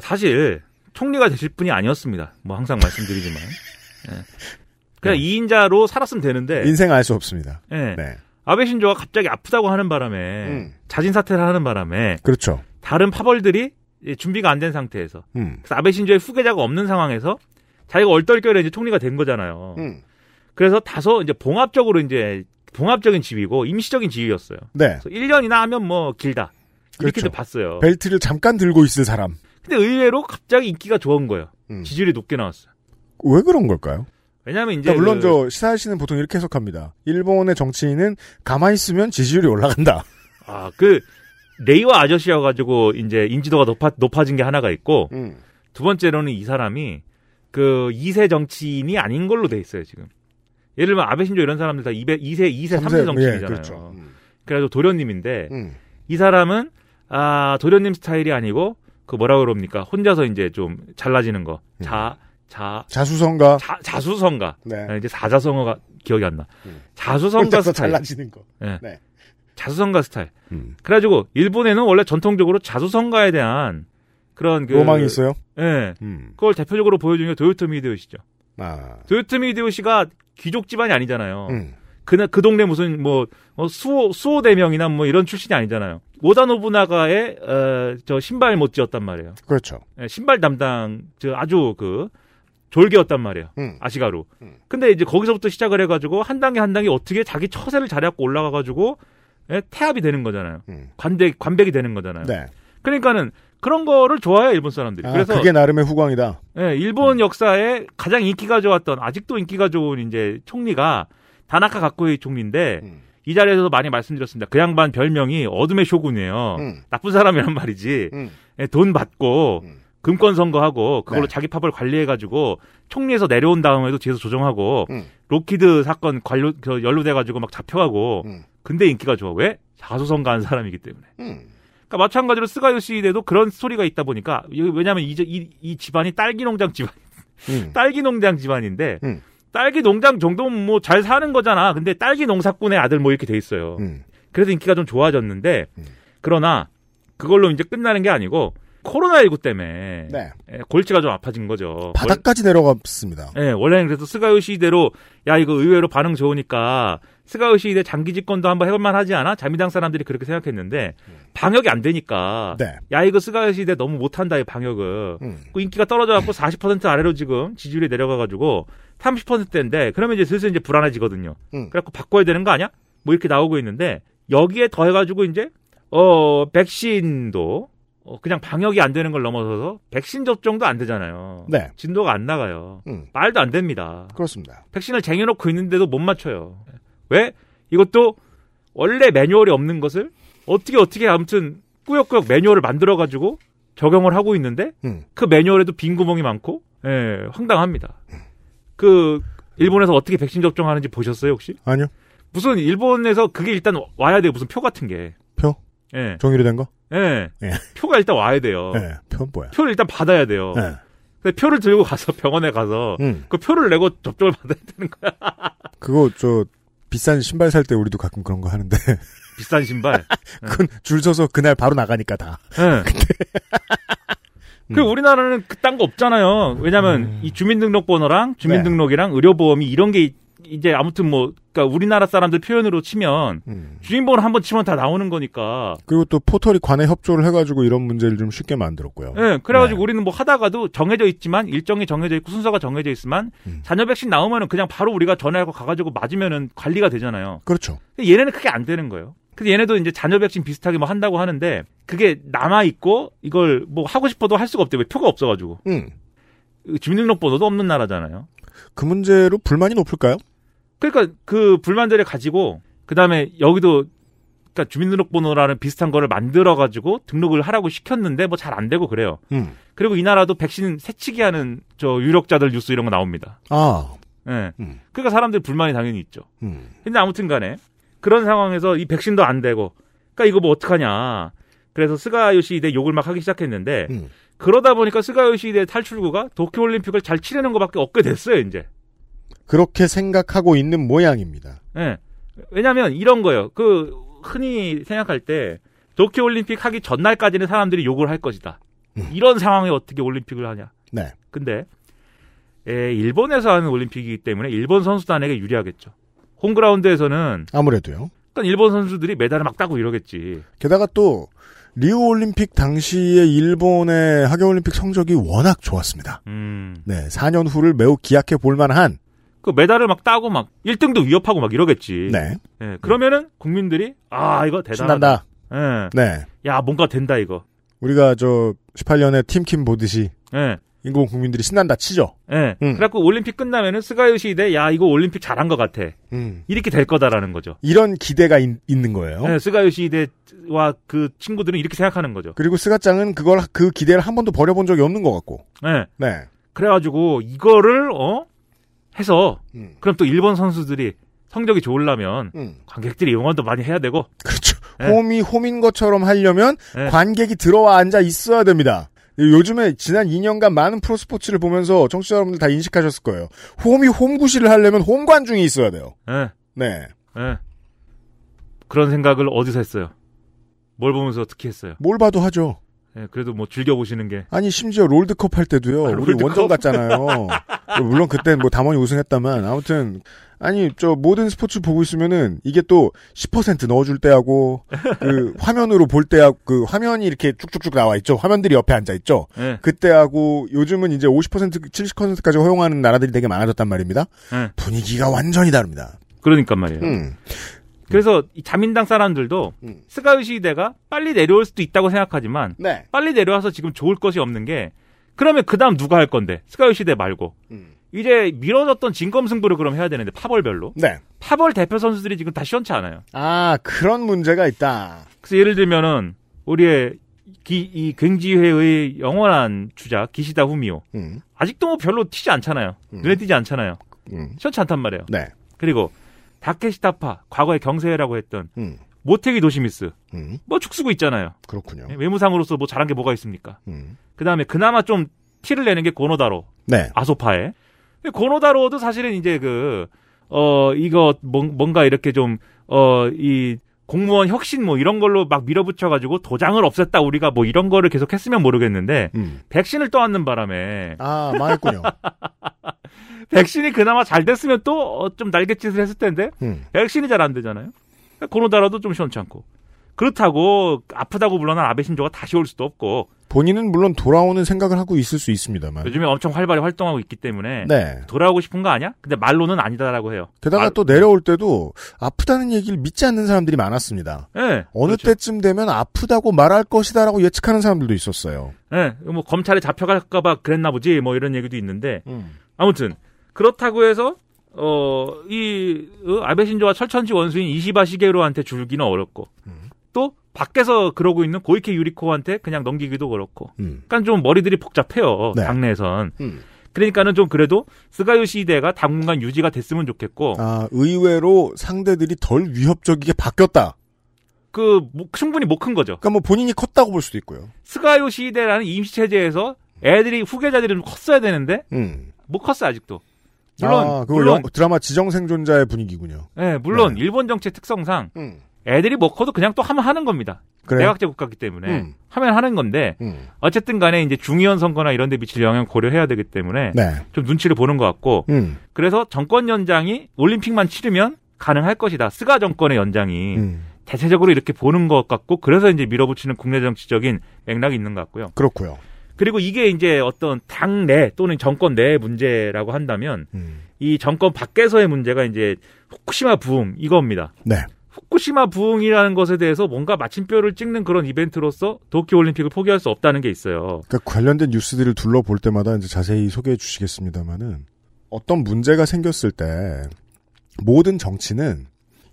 사실 총리가 되실 분이 아니었습니다. 뭐 항상 말씀드리지만 네. 그냥 2인자로 살았으면 되는데 인생 알 수 없습니다. 네. 네. 아베 신조가 갑자기 아프다고 하는 바람에 자진사퇴를 하는 바람에 그렇죠. 다른 파벌들이 준비가 안 된 상태에서 그래서 아베 신조의 후계자가 없는 상황에서 자기가 얼떨결에 이제 총리가 된 거잖아요. 그래서 다소 이제 봉합적으로 이제 봉합적인 지위고 임시적인 지위였어요. 네. 그래서 1년이나 하면 뭐 길다. 이렇게도 그렇죠. 봤어요. 벨트를 잠깐 들고 있을 사람. 근데 의외로 갑자기 인기가 좋은 거예요. 지지율이 높게 나왔어요. 왜 그런 걸까요? 왜냐면 이제. 그러니까 물론 저 시사하시는 보통 이렇게 해석합니다. 일본의 정치인은 가만히 있으면 지지율이 올라간다. 아, 그, 레이와 아저씨여가지고 이제 인지도가 높아진 게 하나가 있고, 두 번째로는 이 사람이 그 2세 정치인이 아닌 걸로 돼 있어요, 지금. 예를 들면 아베 신조 이런 사람들 다 2세, 3세 정치인이잖아요. 예, 그렇죠. 그래가지고 도련님인데, 이 사람은 아, 도련님 스타일이 아니고, 그 뭐라 그럽니까? 혼자서 이제 좀 잘라지는 거. 자수성가? 자수성가. 네. 네. 이제 사자성어가 기억이 안 나. 자수성가 스타일. 잘라지는 거. 네. 네. 자수성가 스타일. 그래가지고, 일본에는 원래 전통적으로 자수성가에 대한 그런 그. 로망이 있어요? 예. 네. 그걸 대표적으로 보여준 게 도요토미 히데요시죠. 아. 도요토미 히데요시가 귀족 집안이 아니잖아요. 그 동네 무슨 뭐 수호 대명이나 뭐 이런 출신이 아니잖아요. 오다 노부나가의 저 신발 못지였단 말이에요. 그렇죠. 예, 신발 담당 저 아주 그 졸개였단 말이에요. 아시가루. 근데 이제 거기서부터 시작을 해가지고 한 단계 어떻게 자기 처세를 잘해갖고 올라가가지고 예, 태압이 되는 거잖아요. 관백이 되는 거잖아요. 네. 그러니까는 그런 거를 좋아해요 일본 사람들이. 아, 그래서 그게 나름의 후광이다. 예, 일본 역사에 가장 인기가 좋았던 아직도 인기가 좋은 이제 총리가. 다나카 가코이 총리인데 이 자리에서도 많이 말씀드렸습니다. 그 양반 별명이 어둠의 쇼군이에요. 나쁜 사람이란 말이지. 돈 받고 금권 선거하고 그걸로 네. 자기 파벌 관리해가지고 총리에서 내려온 다음에도 뒤에서 조정하고 로키드 사건 연루돼가지고 막 잡혀가고 근데 인기가 좋아. 왜? 자수성가한 사람이기 때문에. 그러니까 마찬가지로 스가 요시히데도 그런 스토리가 있다 보니까 왜냐하면 이 집안이 딸기 농장 집안인데 딸기 농장 정도면 뭐 잘 사는 거잖아. 근데 딸기 농사꾼의 아들 뭐 이렇게 돼 있어요. 그래서 인기가 좀 좋아졌는데 그러나 그걸로 이제 끝나는 게 아니고 코로나19 때문에 네. 골치가 좀 아파진 거죠. 바닥까지 내려갔습니다. 네, 원래는 그래서 스가 요시히데로 야 이거 의외로 반응 좋으니까 스가 요시히데 장기 집권도 한번 해볼만 하지 않아? 자민당 사람들이 그렇게 생각했는데 방역이 안 되니까 네. 야 이거 스가 요시히데 너무 못한다 이 방역을. 그 인기가 떨어져갖고 40% 아래로 지금 지지율이 내려가가지고 30%대인데 그러면 이제 슬슬 이제 불안해지거든요. 그래갖고 바꿔야 되는 거 아니야? 뭐 이렇게 나오고 있는데 여기에 더해가지고 이제 백신도 그냥 방역이 안 되는 걸 넘어서서 백신 접종도 안 되잖아요. 네. 진도가 안 나가요. 말도 안 됩니다. 그렇습니다. 백신을 쟁여놓고 있는데도 못 맞춰요. 왜? 이것도 원래 매뉴얼이 없는 것을 어떻게 아무튼 꾸역꾸역 매뉴얼을 만들어가지고 적용을 하고 있는데 그 매뉴얼에도 빈 구멍이 많고 예, 황당합니다. 그 일본에서 어떻게 백신 접종하는지 보셨어요 혹시? 아니요. 무슨 일본에서 그게 일단 와야 돼요. 무슨 표 같은 게. 표? 예. 종이로 된 거? 예. 예. 표가 일단 와야 돼요. 예. 표는 뭐야? 표를 일단 받아야 돼요. 예. 근데 표를 들고 가서 병원에 가서 그 표를 내고 접종을 받아야 되는 거야. 그거 저 비싼 신발 살 때 우리도 가끔 그런 거 하는데. 비싼 신발? 그건 줄 서서 그날 바로 나가니까 다. 예. 근데 그 우리나라는 그딴 거 없잖아요. 왜냐면 이 주민등록번호랑 주민등록이랑 네. 의료보험이 이런 게 이제 아무튼 뭐 그러니까 우리나라 사람들 표현으로 치면 주민번호 한번 치면 다 나오는 거니까. 그리고 또 포털이 관에 협조를 해가지고 이런 문제를 좀 쉽게 만들었고요. 네, 그래가지고 네. 우리는 뭐 하다가도 정해져 있지만 일정이 정해져 있고 순서가 정해져 있지만 잔여 백신 나오면은 그냥 바로 우리가 전화하고 가가지고 맞으면은 관리가 되잖아요. 그렇죠. 근데 얘네는 그게 안 되는 거예요. 근데 얘네도 이제 잔여 백신 비슷하게 뭐 한다고 하는데 그게 남아 있고 이걸 뭐 하고 싶어도 할 수가 없대. 왜 표가 없어가지고. 주민등록번호도 없는 나라잖아요. 그 문제로 불만이 높을까요? 그러니까 그 불만들을 가지고 그다음에 여기도 그러니까 주민등록번호라는 비슷한 거를 만들어 가지고 등록을 하라고 시켰는데 뭐 잘 안 되고 그래요. 그리고 이 나라도 백신 새치기 하는 저 유력자들 뉴스 이런 거 나옵니다. 아. 예. 네. 그러니까 사람들 불만이 당연히 있죠. 근데 아무튼 간에 그런 상황에서 이 백신도 안 되고 그러니까 이거 뭐 어떡하냐. 그래서 스가 요시히데 욕을 막 하기 시작했는데 그러다 보니까 스가 요시히데 탈출구가 도쿄올림픽을 잘 치르는 것밖에 없게 됐어요, 이제. 그렇게 생각하고 있는 모양입니다. 네. 왜냐하면 이런 거예요. 그 흔히 생각할 때 도쿄올림픽 하기 전날까지는 사람들이 욕을 할 것이다. 이런 상황에 어떻게 올림픽을 하냐. 네. 근데 일본에서 하는 올림픽이기 때문에 일본 선수단에게 유리하겠죠. 홈그라운드에서는 아무래도요. 그러니까 일본 선수들이 메달을 막 따고 이러겠지. 게다가 또 리우올림픽 당시에 일본의 하계올림픽 성적이 워낙 좋았습니다. 네, 4년 후를 매우 기약해 볼만한. 그 메달을 막 따고 막 1등도 위협하고 막 이러겠지. 네. 네 그러면은 국민들이 아 이거 대단하다. 신난다. 네. 네. 야 뭔가 된다 이거. 우리가 저 18년에 팀킴 보듯이. 네. 인공 국민들이 신난다 치죠. 네. 그래갖고 올림픽 끝나면은 스가 요시히데 야 이거 올림픽 잘한 것 같아. 이렇게 될 거다라는 거죠. 이런 기대가 있는 거예요. 네, 스가 요시히데와 그 친구들은 이렇게 생각하는 거죠. 그리고 스가짱은 그걸 그 기대를 한 번도 버려본 적이 없는 것 같고. 네. 네. 그래가지고 이거를 해서 그럼 또 일본 선수들이 성적이 좋으려면 관객들이 응원도 많이 해야 되고. 그렇죠. 네. 홈이 홈인 것처럼 하려면 네. 관객이 들어와 앉아 있어야 됩니다. 요즘에 지난 2년간 많은 프로스포츠를 보면서 청취자 여러분들 다 인식하셨을 거예요. 홈이 홈구시를 하려면 홈관중이 있어야 돼요. 네. 네. 네. 그런 생각을 어디서 했어요? 뭘 보면서 어떻게 했어요? 뭘 봐도 하죠. 네, 그래도 뭐 즐겨보시는 게. 아니, 심지어 롤드컵 할 때도요. 롤드컵? 우리 원정 갔잖아요. 물론 그때 뭐 담원이 우승했다만. 아무튼. 아니, 모든 스포츠 보고 있으면은, 이게 또, 10% 넣어줄 때하고, 화면으로 볼 때하고, 화면이 이렇게 쭉쭉쭉 나와있죠? 화면들이 옆에 앉아있죠? 네. 그때하고, 요즘은 이제 50%, 70%까지 허용하는 나라들이 되게 많아졌단 말입니다. 네. 분위기가 완전히 다릅니다. 그러니까 말이에요. 그래서, 이 자민당 사람들도, 스가 요시히데가 빨리 내려올 수도 있다고 생각하지만, 네. 빨리 내려와서 지금 좋을 것이 없는 게, 그러면 그 다음 누가 할 건데? 스가 요시히데 말고. 이제 미뤄졌던 진검승부를 그럼 해야 되는데 파벌별로. 네. 파벌 대표 선수들이 지금 다 시원치 않아요. 아 그런 문제가 있다. 그래서 예를 들면은 우리의 이 경지회의 영원한 주자 기시다 후미오. 아직도 뭐 별로 튀지 않잖아요. 눈에 띄지 않잖아요. 시원치 않단 말이에요. 네. 그리고 다케시타파 과거에 경세회라고 했던 모테기 도시미스. 뭐 죽쓰고 있잖아요. 그렇군요. 외무상으로서 뭐 잘한 게 뭐가 있습니까? 그 다음에 그나마 좀 티를 내는 게 고노다로. 네. 아소파에. 고노다로도 사실은 이제 이거 뭔가 이렇게 좀 이 공무원 혁신 뭐 이런 걸로 막 밀어붙여가지고 도장을 없앴다 우리가 뭐 이런 거를 계속 했으면 모르겠는데 백신을 떠안는 바람에 아 망했군요. 백신이 그나마 잘 됐으면 또 좀 날갯짓을 했을 텐데 백신이 잘 안 되잖아요. 고노다로도 좀 시원치 않고 그렇다고 아프다고 불러난 아베 신조가 다시 올 수도 없고 본인은 물론 돌아오는 생각을 하고 있을 수 있습니다만. 요즘에 엄청 활발히 활동하고 있기 때문에 네. 돌아오고 싶은 거 아니야? 근데 말로는 아니다라고 해요. 게다가 또 내려올 때도 아프다는 얘기를 믿지 않는 사람들이 많았습니다. 네, 어느 그렇죠. 때쯤 되면 아프다고 말할 것이다라고 예측하는 사람들도 있었어요. 네, 뭐 검찰에 잡혀갈까 봐 그랬나 보지 뭐 이런 얘기도 있는데 아무튼 그렇다고 해서 이 아베 신조와 철천지 원수인 이시바 시게로한테 줄기는 어렵고 또 밖에서 그러고 있는 고이케 유리코한테 그냥 넘기기도 그렇고. 그러니까 좀 머리들이 복잡해요. 네. 당내에선. 그러니까는 좀 그래도 스가 요시히데가 당분간 유지가 됐으면 좋겠고. 아, 의외로 상대들이 덜 위협적이게 바뀌었다. 충분히 못 큰 거죠. 그러니까 뭐 본인이 컸다고 볼 수도 있고요. 스가 요시히데라는 임시 체제에서 애들이 후계자들이 좀 컸어야 되는데 못 컸어 아직도. 물론 물론 드라마 지정생존자의 분위기군요. 네, 물론 네. 일본 정치 특성상. 애들이 뭐 커도 그냥 또 하면 하는 겁니다. 그래요? 내각제 국가이기 때문에 하면 하는 건데 어쨌든 간에 이제 중의원 선거나 이런 데 미칠 영향 고려해야 되기 때문에 네. 좀 눈치를 보는 것 같고 그래서 정권 연장이 올림픽만 치르면 가능할 것이다. 스가 정권의 연장이 대체적으로 이렇게 보는 것 같고 그래서 이제 밀어붙이는 국내 정치적인 맥락이 있는 것 같고요. 그렇고요. 그리고 이게 이제 어떤 당내 또는 정권 내의 문제라고 한다면 이 정권 밖에서의 문제가 이제 후쿠시마 부흥 이겁니다. 네. 후쿠시마 부흥이라는 것에 대해서 뭔가 마침표를 찍는 그런 이벤트로서 도쿄올림픽을 포기할 수 없다는 게 있어요. 그러니까 관련된 뉴스들을 둘러볼 때마다 이제 자세히 소개해 주시겠습니다만은 어떤 문제가 생겼을 때 모든 정치는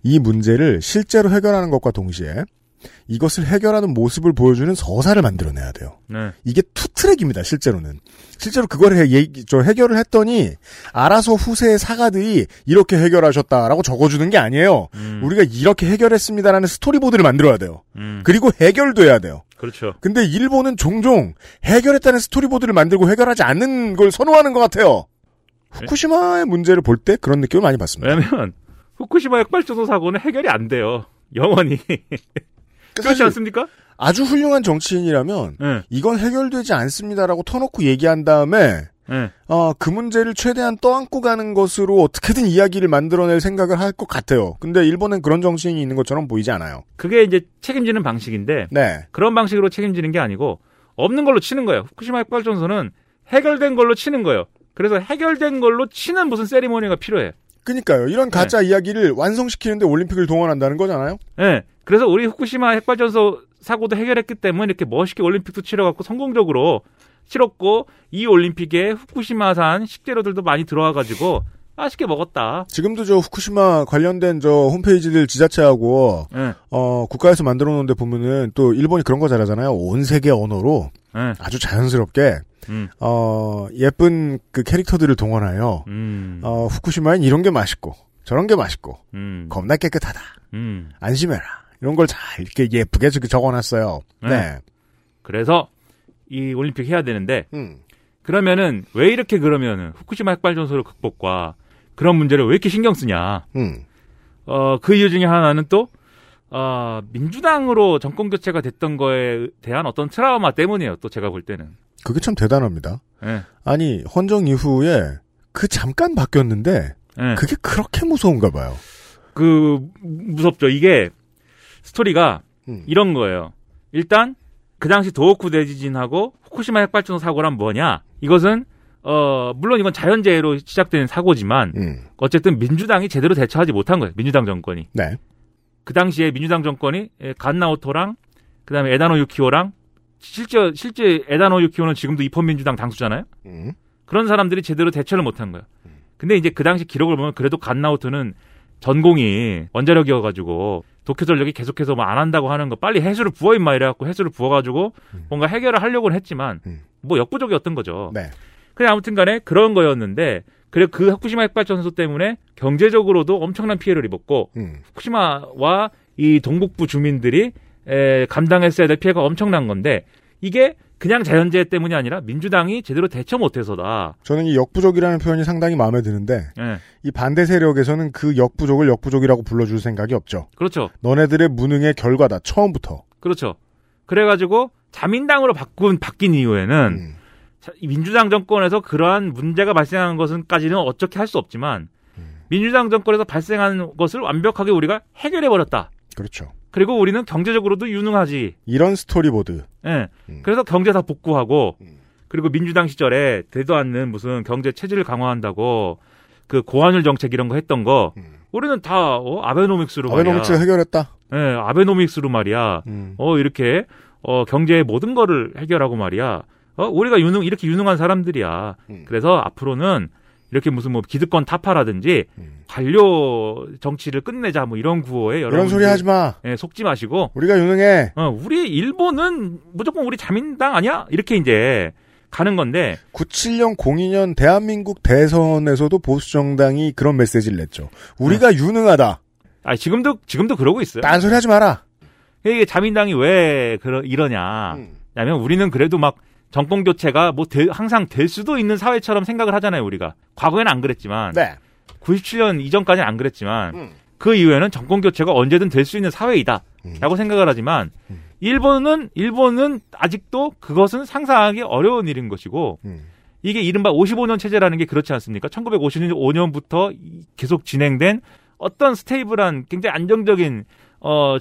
이 문제를 실제로 해결하는 것과 동시에 이것을 해결하는 모습을 보여주는 서사를 만들어내야 돼요. 네. 이게 투트랙입니다. 실제로는. 실제로 그걸 해결을 했더니 알아서 후세의 사가들이 이렇게 해결하셨다라고 적어주는 게 아니에요. 우리가 이렇게 해결했습니다라는 스토리보드를 만들어야 돼요. 그리고 해결돼야 돼요. 그렇죠. 근데 일본은 종종 해결했다는 스토리보드를 만들고 해결하지 않는 걸 선호하는 것 같아요. 후쿠시마의 문제를 볼 때 그런 느낌을 많이 받습니다. 왜냐면 후쿠시마 핵발전소 사고는 해결이 안 돼요. 영원히. 그렇지 않습니까? 아주 훌륭한 정치인이라면 네. 이건 해결되지 않습니다라고 터놓고 얘기한 다음에 네. 그 문제를 최대한 떠안고 가는 것으로 어떻게든 이야기를 만들어낼 생각을 할 것 같아요. 근데 일본엔 그런 정치인이 있는 것처럼 보이지 않아요. 그게 이제 책임지는 방식인데 네. 그런 방식으로 책임지는 게 아니고 없는 걸로 치는 거예요. 후쿠시마 핵발전소는 해결된 걸로 치는 거예요. 그래서 해결된 걸로 치는 무슨 세리머니가 필요해. 그러니까요. 이런 가짜 네. 이야기를 완성시키는데 올림픽을 동원한다는 거잖아요. 네. 그래서 우리 후쿠시마 핵발전소 사고도 해결했기 때문에 이렇게 멋있게 올림픽도 치러갖고 성공적으로 치렀고 이 올림픽에 후쿠시마산 식재료들도 많이 들어와가지고 맛있게 먹었다. 지금도 저 후쿠시마 관련된 저 홈페이지들 지자체하고 네. 국가에서 만들어 놓은데 보면은 또 일본이 그런 거 잘하잖아요. 온 세계 언어로 네. 아주 자연스럽게 예쁜 그 캐릭터들을 동원하여 후쿠시마엔 이런 게 맛있고 저런 게 맛있고 겁나 깨끗하다. 안심해라. 이런 걸 잘 이렇게 예쁘게 적어놨어요. 네. 네. 그래서 이 올림픽 해야 되는데 그러면은 왜 이렇게 그러면은 후쿠시마 핵발전소를 극복과 그런 문제를 왜 이렇게 신경 쓰냐? 그 이유 중에 하나는 또 민주당으로 정권 교체가 됐던 거에 대한 어떤 트라우마 때문이에요. 또 제가 볼 때는 그게 참 대단합니다. 네. 아니 헌정 이후에 그 잠깐 바뀌었는데 네. 그게 그렇게 무서운가 봐요. 무섭죠. 이게 스토리가 이런 거예요. 일단 그 당시 도호쿠 대지진하고 후쿠시마 핵발전소 사고란 뭐냐? 이것은 물론 이건 자연재해로 시작된 사고지만 어쨌든 민주당이 제대로 대처하지 못한 거예요. 민주당 정권이. 네. 그 당시에 민주당 정권이 간나오토랑 그다음에 에다노 유키오랑 실제 에다노 유키오는 지금도 입헌민주당 당수잖아요. 그런 사람들이 제대로 대처를 못한 거예요. 근데 이제 그 당시 기록을 보면 그래도 간나오토는 전공이 원자력이어가지고 도쿄 전력이 계속해서 뭐 안 한다고 하는 거 빨리 해수를 부어 임마 이래갖고 해수를 부어가지고 뭔가 해결을 하려고는 했지만 뭐 역부족이었던 거죠. 네. 그래 아무튼간에 그런 거였는데 그래 그 후쿠시마 핵발전소 때문에 경제적으로도 엄청난 피해를 입었고 후쿠시마와 이 동북부 주민들이 감당했어야 될 피해가 엄청난 건데 이게 그냥 자연재해 때문이 아니라 민주당이 제대로 대처 못해서다. 저는 이 역부족이라는 표현이 상당히 마음에 드는데 네. 이 반대 세력에서는 그 역부족을 역부족이라고 불러줄 생각이 없죠. 그렇죠. 너네들의 무능의 결과다. 처음부터. 그렇죠. 그래가지고 자민당으로 바뀐 이후에는 민주당 정권에서 그러한 문제가 발생하는 것은까지는 어떻게 할 수 없지만 민주당 정권에서 발생한 것을 완벽하게 우리가 해결해버렸다. 그렇죠. 그리고 우리는 경제적으로도 유능하지. 이런 스토리보드. 예. 그래서 경제 다 복구하고, 그리고 민주당 시절에 되도 않는 무슨 경제 체질을 강화한다고 그 고환율 정책 이런 거 했던 거, 우리는 다 아베노믹스로 말이야. 아베노믹스 해결했다. 예, 아베노믹스로 말이야. 이렇게 경제의 모든 거를 해결하고 말이야. 우리가 이렇게 유능한 사람들이야. 그래서 앞으로는 이렇게 무슨 뭐 기득권 타파라든지 관료 정치를 끝내자 뭐 이런 구호에 이런 소리 하지 마. 예, 속지 마시고 우리가 유능해. 우리 일본은 무조건 우리 자민당 아니야? 이렇게 이제 가는 건데 97년 02년 대한민국 대선에서도 보수 정당이 그런 메시지를 냈죠. 우리가 유능하다. 아, 지금도 그러고 있어요. 딴소리 하지 마라. 이게 자민당이 왜 이러냐? 왜냐면 우리는 그래도 막 정권 교체가 항상 될 수도 있는 사회처럼 생각을 하잖아요, 우리가. 과거에는 안 그랬지만. 네. 97년 이전까지는 안 그랬지만. 그 이후에는 정권 교체가 언제든 될 수 있는 사회이다. 라고 생각을 하지만. 일본은 아직도 그것은 상상하기 어려운 일인 것이고. 이게 이른바 55년 체제라는 게 그렇지 않습니까? 1955년부터 계속 진행된 어떤 스테이블한 굉장히 안정적인,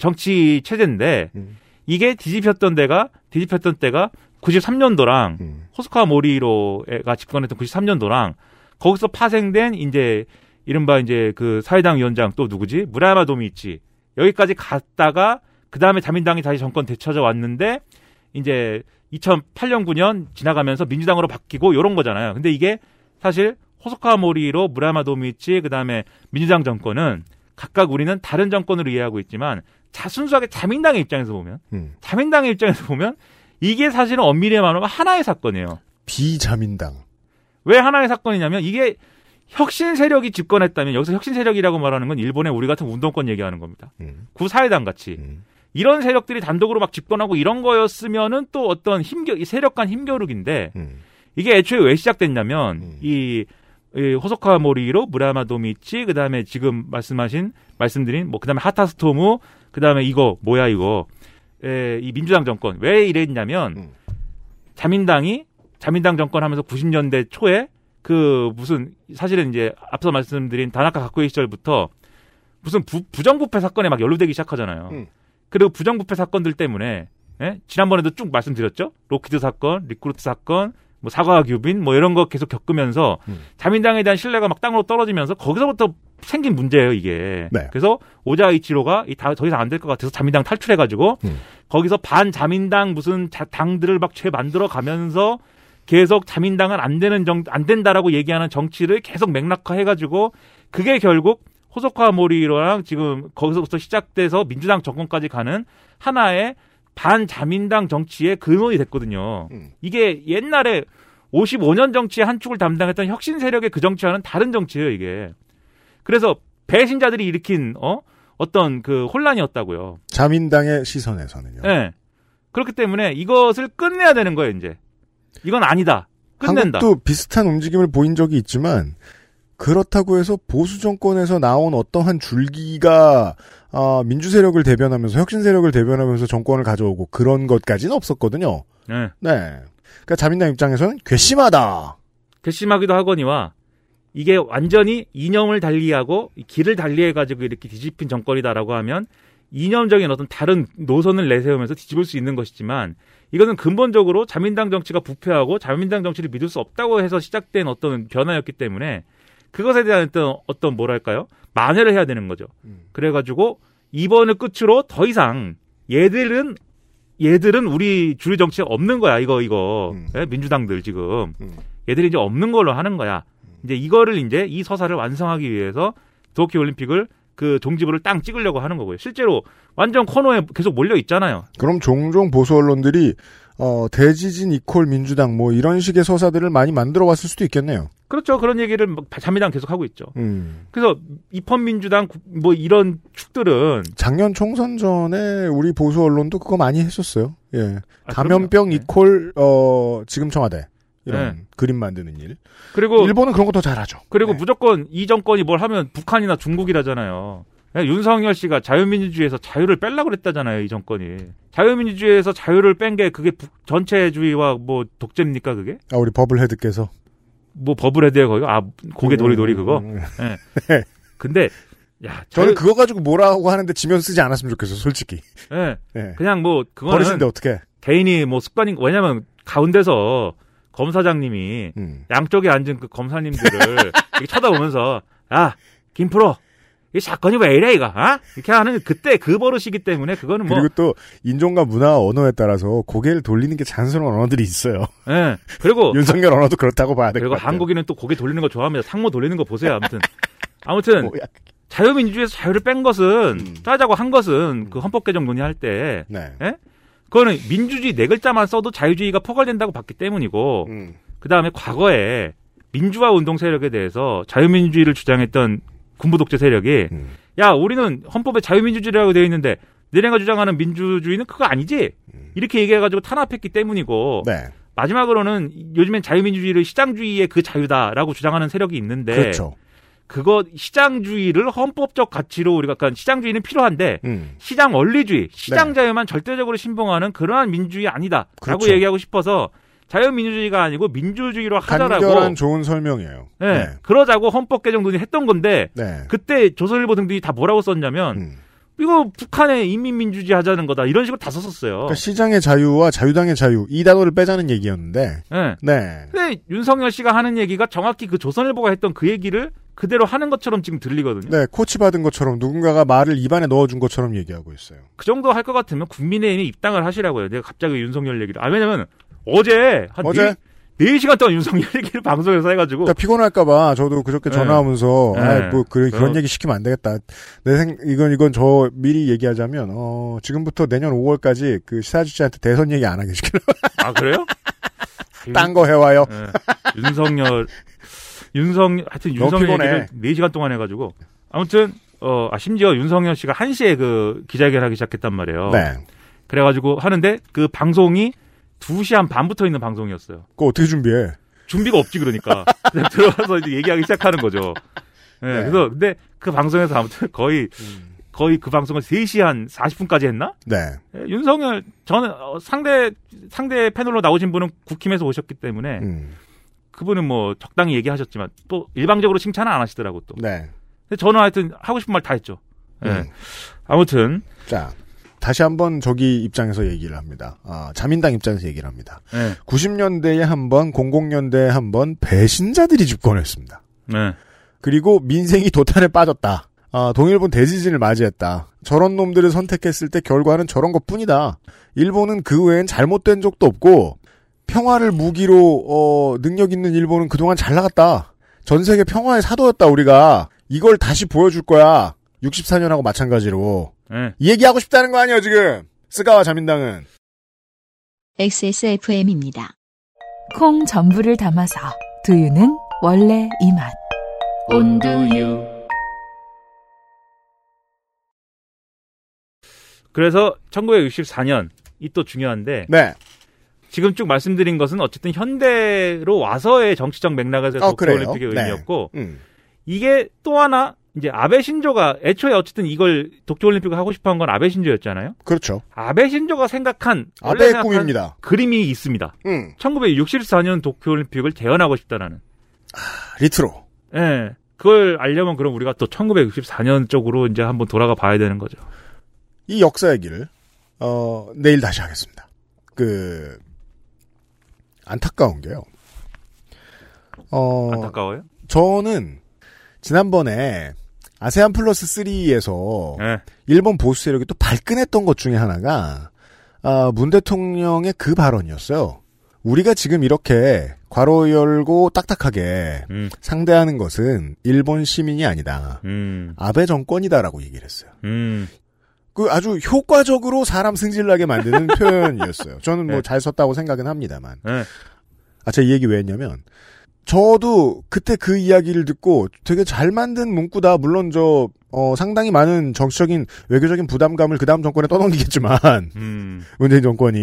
정치 체제인데. 이게 뒤집혔던 때가 93년도랑 호스카 모리로가 집권했던 93년도랑 거기서 파생된 이제 이른바 이제 그 사회당 위원장 또 누구지? 무라야마 도미이치. 여기까지 갔다가 그다음에 자민당이 다시 정권 되찾아 왔는데 이제 2008년 9년 지나가면서 민주당으로 바뀌고 요런 거잖아요. 근데 이게 사실 호스카 모리로, 무라야마 도미이치 그다음에 민주당 정권은 각각 우리는 다른 정권으로 이해하고 있지만 순수하게 자민당의 입장에서 보면 이게 사실은 엄밀히 말하면 하나의 사건이에요. 비자민당. 왜 하나의 사건이냐면 이게 혁신 세력이 집권했다면 여기서 혁신 세력이라고 말하는 건 일본의 우리 같은 운동권 얘기하는 겁니다. 구사회당 같이. 이런 세력들이 단독으로 막 집권하고 이런 거였으면은 또 어떤 세력 간 힘겨루기인데 이게 애초에 왜 시작됐냐면 이 호소카 모리로, 무라야마 도미이치, 그 다음에 지금 말씀드린 뭐 그 다음에 하타스토무, 그 다음에 이거. 이 민주당 정권 왜 이랬냐면 자민당 정권 하면서 90년대 초에 그 무슨 사실은 이제 앞서 말씀드린 다나카 가쿠의 시절부터 무슨 부정부패 사건에 막 연루되기 시작하잖아요. 그리고 부정부패 사건들 때문에 지난번에도 쭉 말씀드렸죠. 로키드 사건, 리크루트 사건, 뭐 사과 규빈 뭐 이런 거 계속 겪으면서 자민당에 대한 신뢰가 막 땅으로 떨어지면서 거기서부터 생긴 문제예요, 이게. 네. 그래서 오자이치로가 더 이상 안 될 것 같아서 자민당 탈출해가지고 거기서 반자민당 무슨 당들을 막 죄 만들어 가면서 계속 자민당은 안 된다라고 얘기하는 정치를 계속 맥락화해가지고 그게 결국 호소카 모리로랑 지금 거기서부터 시작돼서 민주당 정권까지 가는 하나의 반자민당 정치의 근원이 됐거든요. 이게 옛날에 55년 정치의 한 축을 담당했던 혁신 세력의 그 정치와는 다른 정치예요, 이게. 그래서 배신자들이 일으킨 어떤 그 혼란이었다고요. 자민당의 시선에서는요. 네. 그렇기 때문에 이것을 끝내야 되는 거예요, 이제. 이건 아니다. 끝낸다. 한국도 비슷한 움직임을 보인 적이 있지만 그렇다고 해서 보수 정권에서 나온 어떠한 줄기가 민주 세력을 대변하면서 혁신 세력을 대변하면서 정권을 가져오고 그런 것까지는 없었거든요. 네. 네. 그러니까 자민당 입장에서는 괘씸하다. 괘씸하기도 하거니와 이게 완전히 이념을 달리하고 길을 달리해가지고 이렇게 뒤집힌 정권이다라고 하면 이념적인 어떤 다른 노선을 내세우면서 뒤집을 수 있는 것이지만 이거는 근본적으로 자민당 정치가 부패하고 자민당 정치를 믿을 수 없다고 해서 시작된 어떤 변화였기 때문에 그것에 대한 어떤 뭐랄까요? 만회를 해야 되는 거죠. 그래가지고 이번을 끝으로 더 이상 얘들은 우리 주류 정치에 없는 거야. 이거. 네? 민주당들 지금. 얘들이 이제 없는 걸로 하는 거야. 이제 이거를 이제 이 서사를 완성하기 위해서 도쿄 올림픽을 그 종지부를 땅 찍으려고 하는 거고요. 실제로 완전 코너에 계속 몰려 있잖아요. 그럼 종종 보수 언론들이 대지진 이퀄 민주당 뭐 이런 식의 서사들을 많이 만들어 왔을 수도 있겠네요. 그렇죠. 그런 얘기를 자민당 계속 하고 있죠. 그래서 입헌민주당 뭐 이런 축들은 작년 총선 전에 우리 보수 언론도 그거 많이 했었어요. 예. 감염병 그럼요. 이퀄 지금 청와대. 이런 그림 만드는 일. 그리고 일본은 그런 거 더 잘하죠. 그리고 무조건 이 정권이 뭘 하면 북한이나 중국이라잖아요. 윤석열 씨가 자유민주주의에서 자유를 빼려고 그랬다잖아요, 이 정권이. 자유민주주의에서 자유를 뺀 게 그게 전체주의와 뭐 독재입니까, 그게? 아, 우리 버블헤드께서. 뭐 버블헤드예요, 거기. 아, 고개 놀이놀이 그거. 네. 근데 야, 저는 그거 가지고 뭐라고 하는데 지면서 쓰지 않았으면 좋겠어요, 솔직히. 예. 네. 네. 그냥 뭐 그거는 버릇인데 어떻게? 개인이 뭐 습관인 거. 왜냐면 가운데서 검사장님이 양쪽에 앉은 그 검사님들을 이렇게 쳐다보면서 야, 김프로. 이 사건이 왜 이래 이거? 아? 이렇게 하는 그때 그 버릇이기 때문에 그거는 뭐 그리고 또 인종과 문화 언어에 따라서 고개를 돌리는 게 자연스러운 언어들이 있어요. 예. 네. 그리고 윤석열 언어도 그렇다고 봐야 될 것 같아요. 한국인은 또 고개 돌리는 거 좋아합니다. 상모 돌리는 거 보세요. 아무튼 뭐야. 자유민주주의에서 자유를 뺀 것은 따자고 한 것은 그 헌법 개정 논의할 때, 네. 예? 그거는 민주주의 네 글자만 써도 자유주의가 포괄된다고 봤기 때문이고, 그 다음에 과거에 민주화 운동 세력에 대해서 자유민주주의를 주장했던 군부 독재 세력이 야 우리는 헌법에 자유민주주의라고 되어 있는데 너네가 주장하는 민주주의는 그거 아니지 이렇게 얘기해가지고 탄압했기 때문이고 네. 마지막으로는 요즘엔 자유민주주의를 시장주의의 그 자유다라고 주장하는 세력이 있는데 그렇죠. 그거 시장주의를 헌법적 가치로 우리가 약간 시장주의는 필요한데 시장 원리주의, 시장 네. 자유만 절대적으로 신봉하는 그러한 민주주의 아니다라고 그렇죠. 얘기하고 싶어서 자유민주주의가 아니고 민주주의로 하자라고. 간결한 좋은 설명이에요. 네. 네. 그러자고 헌법 개정 논의했던 건데 네. 그때 조선일보 등등이 다 뭐라고 썼냐면 이거 북한의 인민민주주의 하자는 거다 이런 식으로 다 썼었어요. 그러니까 시장의 자유와 자유당의 자유 이 단어를 빼자는 얘기였는데. 네. 네. 근데 윤석열 씨가 하는 얘기가 정확히 그 조선일보가 했던 그 얘기를 그대로 하는 것처럼 지금 들리거든요. 네, 코치 받은 것처럼 누군가가 말을 입안에 넣어준 것처럼 얘기하고 있어요. 그 정도 할 것 같으면 국민의힘에 입당을 하시라고요. 내가 갑자기 윤석열 얘기를. 아 왜냐면. 어제 한 4시간 동안 윤석열 얘기를 방송에서 해가지고 그러니까 피곤할까봐 저도 그저께 전화하면서 아, 뭐 그런 얘기 시키면 안 되겠다. 이건 저 미리 얘기하자면 지금부터 내년 5월까지 그 시사주치한테 대선 얘기 안 하게 시키려고. 아 그래요? 딴 거 해와요. 네. 윤석열 얘기를 4시간 동안 해가지고 아무튼 심지어 윤석열 씨가 1시에 그 기자회견하기 시작했단 말이에요. 네. 그래가지고 하는데 그 방송이 2시 한 반부터 있는 방송이었어요. 그거 어떻게 준비해? 준비가 없지, 그러니까. 그냥 들어가서 이제 얘기하기 시작하는 거죠. 네, 네. 그래서, 근데 그 방송에서 아무튼 거의 그 방송을 3시 한 40분까지 했나? 네. 네 윤석열, 저는 상대 패널로 나오신 분은 국힘에서 오셨기 때문에 그분은 뭐 적당히 얘기하셨지만 또 일방적으로 칭찬은 안 하시더라고 또. 네. 근데 저는 하여튼 하고 싶은 말 다 했죠. 네. 아무튼. 자. 다시 한번 저기 입장에서 얘기를 합니다. 자민당 입장에서 얘기를 합니다. 네. 90년대에 한 번, 00년대에 한 번 배신자들이 집권했습니다. 네. 그리고 민생이 도탄에 빠졌다. 동일본 대지진을 맞이했다. 저런 놈들을 선택했을 때 결과는 저런 것뿐이다. 일본은 그 외엔 잘못된 적도 없고 평화를 무기로 능력 있는 일본은 그동안 잘 나갔다. 전 세계 평화의 사도였다 우리가. 이걸 다시 보여줄 거야. 64년하고 마찬가지로. 네. 얘기하고 싶다는 거 아니에요 지금 스가와 자민당은 XSFM입니다. 콩 전부를 담아서 두유는 원래 이 맛 온두유. 그래서 1964년 이 또 중요한데 네. 지금 쭉 말씀드린 것은 어쨌든 현대로 와서의 정치적 맥락에서 도쿄올림픽의 의미였고 네. 이게 또 하나 이제 아베 신조가 애초에 어쨌든 이걸 도쿄올림픽을 하고 싶어 한 건 아베 신조였잖아요. 그렇죠. 아베 신조가 생각한 아베의 꿈입니다. 그림이 있습니다. 1964년 도쿄올림픽을 재현하고 싶다라는. 리트로. 예. 네, 그걸 알려면 그럼 우리가 또 1964년 쪽으로 이제 한번 돌아가 봐야 되는 거죠. 이 역사 얘기를 내일 다시 하겠습니다. 그 안타까운 게요. 안타까워요? 저는 지난번에 아세안 플러스 3에서 네. 일본 보수 세력이 또 발끈했던 것 중에 하나가 문 대통령의 그 발언이었어요. 우리가 지금 이렇게 괄호 열고 딱딱하게 상대하는 것은 일본 시민이 아니다. 아베 정권이다라고 얘기를 했어요. 그 아주 효과적으로 사람 승질나게 만드는 표현이었어요. 저는 뭐 잘 썼다고 생각은 합니다만. 네. 제가 이 얘기 왜 했냐면 저도 그때 그 이야기를 듣고 되게 잘 만든 문구다. 물론 상당히 많은 정치적인 외교적인 부담감을 그 다음 정권에 떠넘기겠지만 문재인 정권이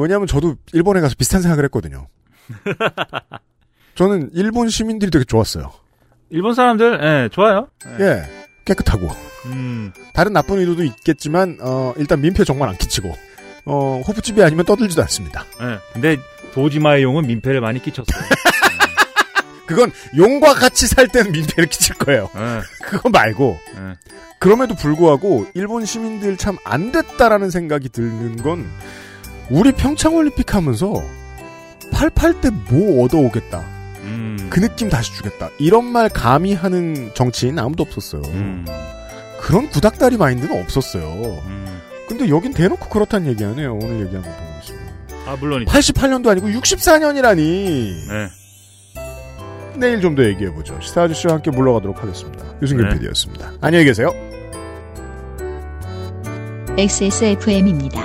왜냐하면 저도 일본에 가서 비슷한 생각을 했거든요. 저는 일본 시민들이 되게 좋았어요. 일본 사람들 예, 좋아요. 예, 예 깨끗하고 다른 나쁜 의도도 있겠지만 일단 민폐 정말 안 끼치고 호프집이 아니면 떠들지도 않습니다. 예, 근데 도지마의 용은 민폐를 많이 끼쳤어요. 그건 용과 같이 살 때는 민폐를 끼칠 거예요. 그거 말고. 그럼에도 불구하고 일본 시민들 참 안 됐다라는 생각이 드는 건 우리 평창올림픽 하면서 88 때 뭐 얻어오겠다. 그 느낌 다시 주겠다. 이런 말 감히 하는 정치인 아무도 없었어요. 그런 구닥다리 마인드는 없었어요. 근데 여긴 대놓고 그렇다는 얘기하네요. 오늘 얘기한 거 보고 있습니다. 아, 물론이죠. 88년도 아니고 64년이라니. 네. 내일 좀 더 얘기해보죠. 시사 아저씨와 함께 물러가도록 하겠습니다. 유승균 PD였습니다. 안녕히 계세요. XSFM입니다.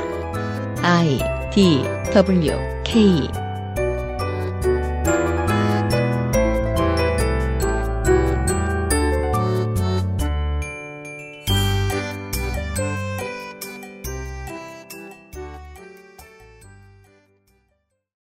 I, D, W, K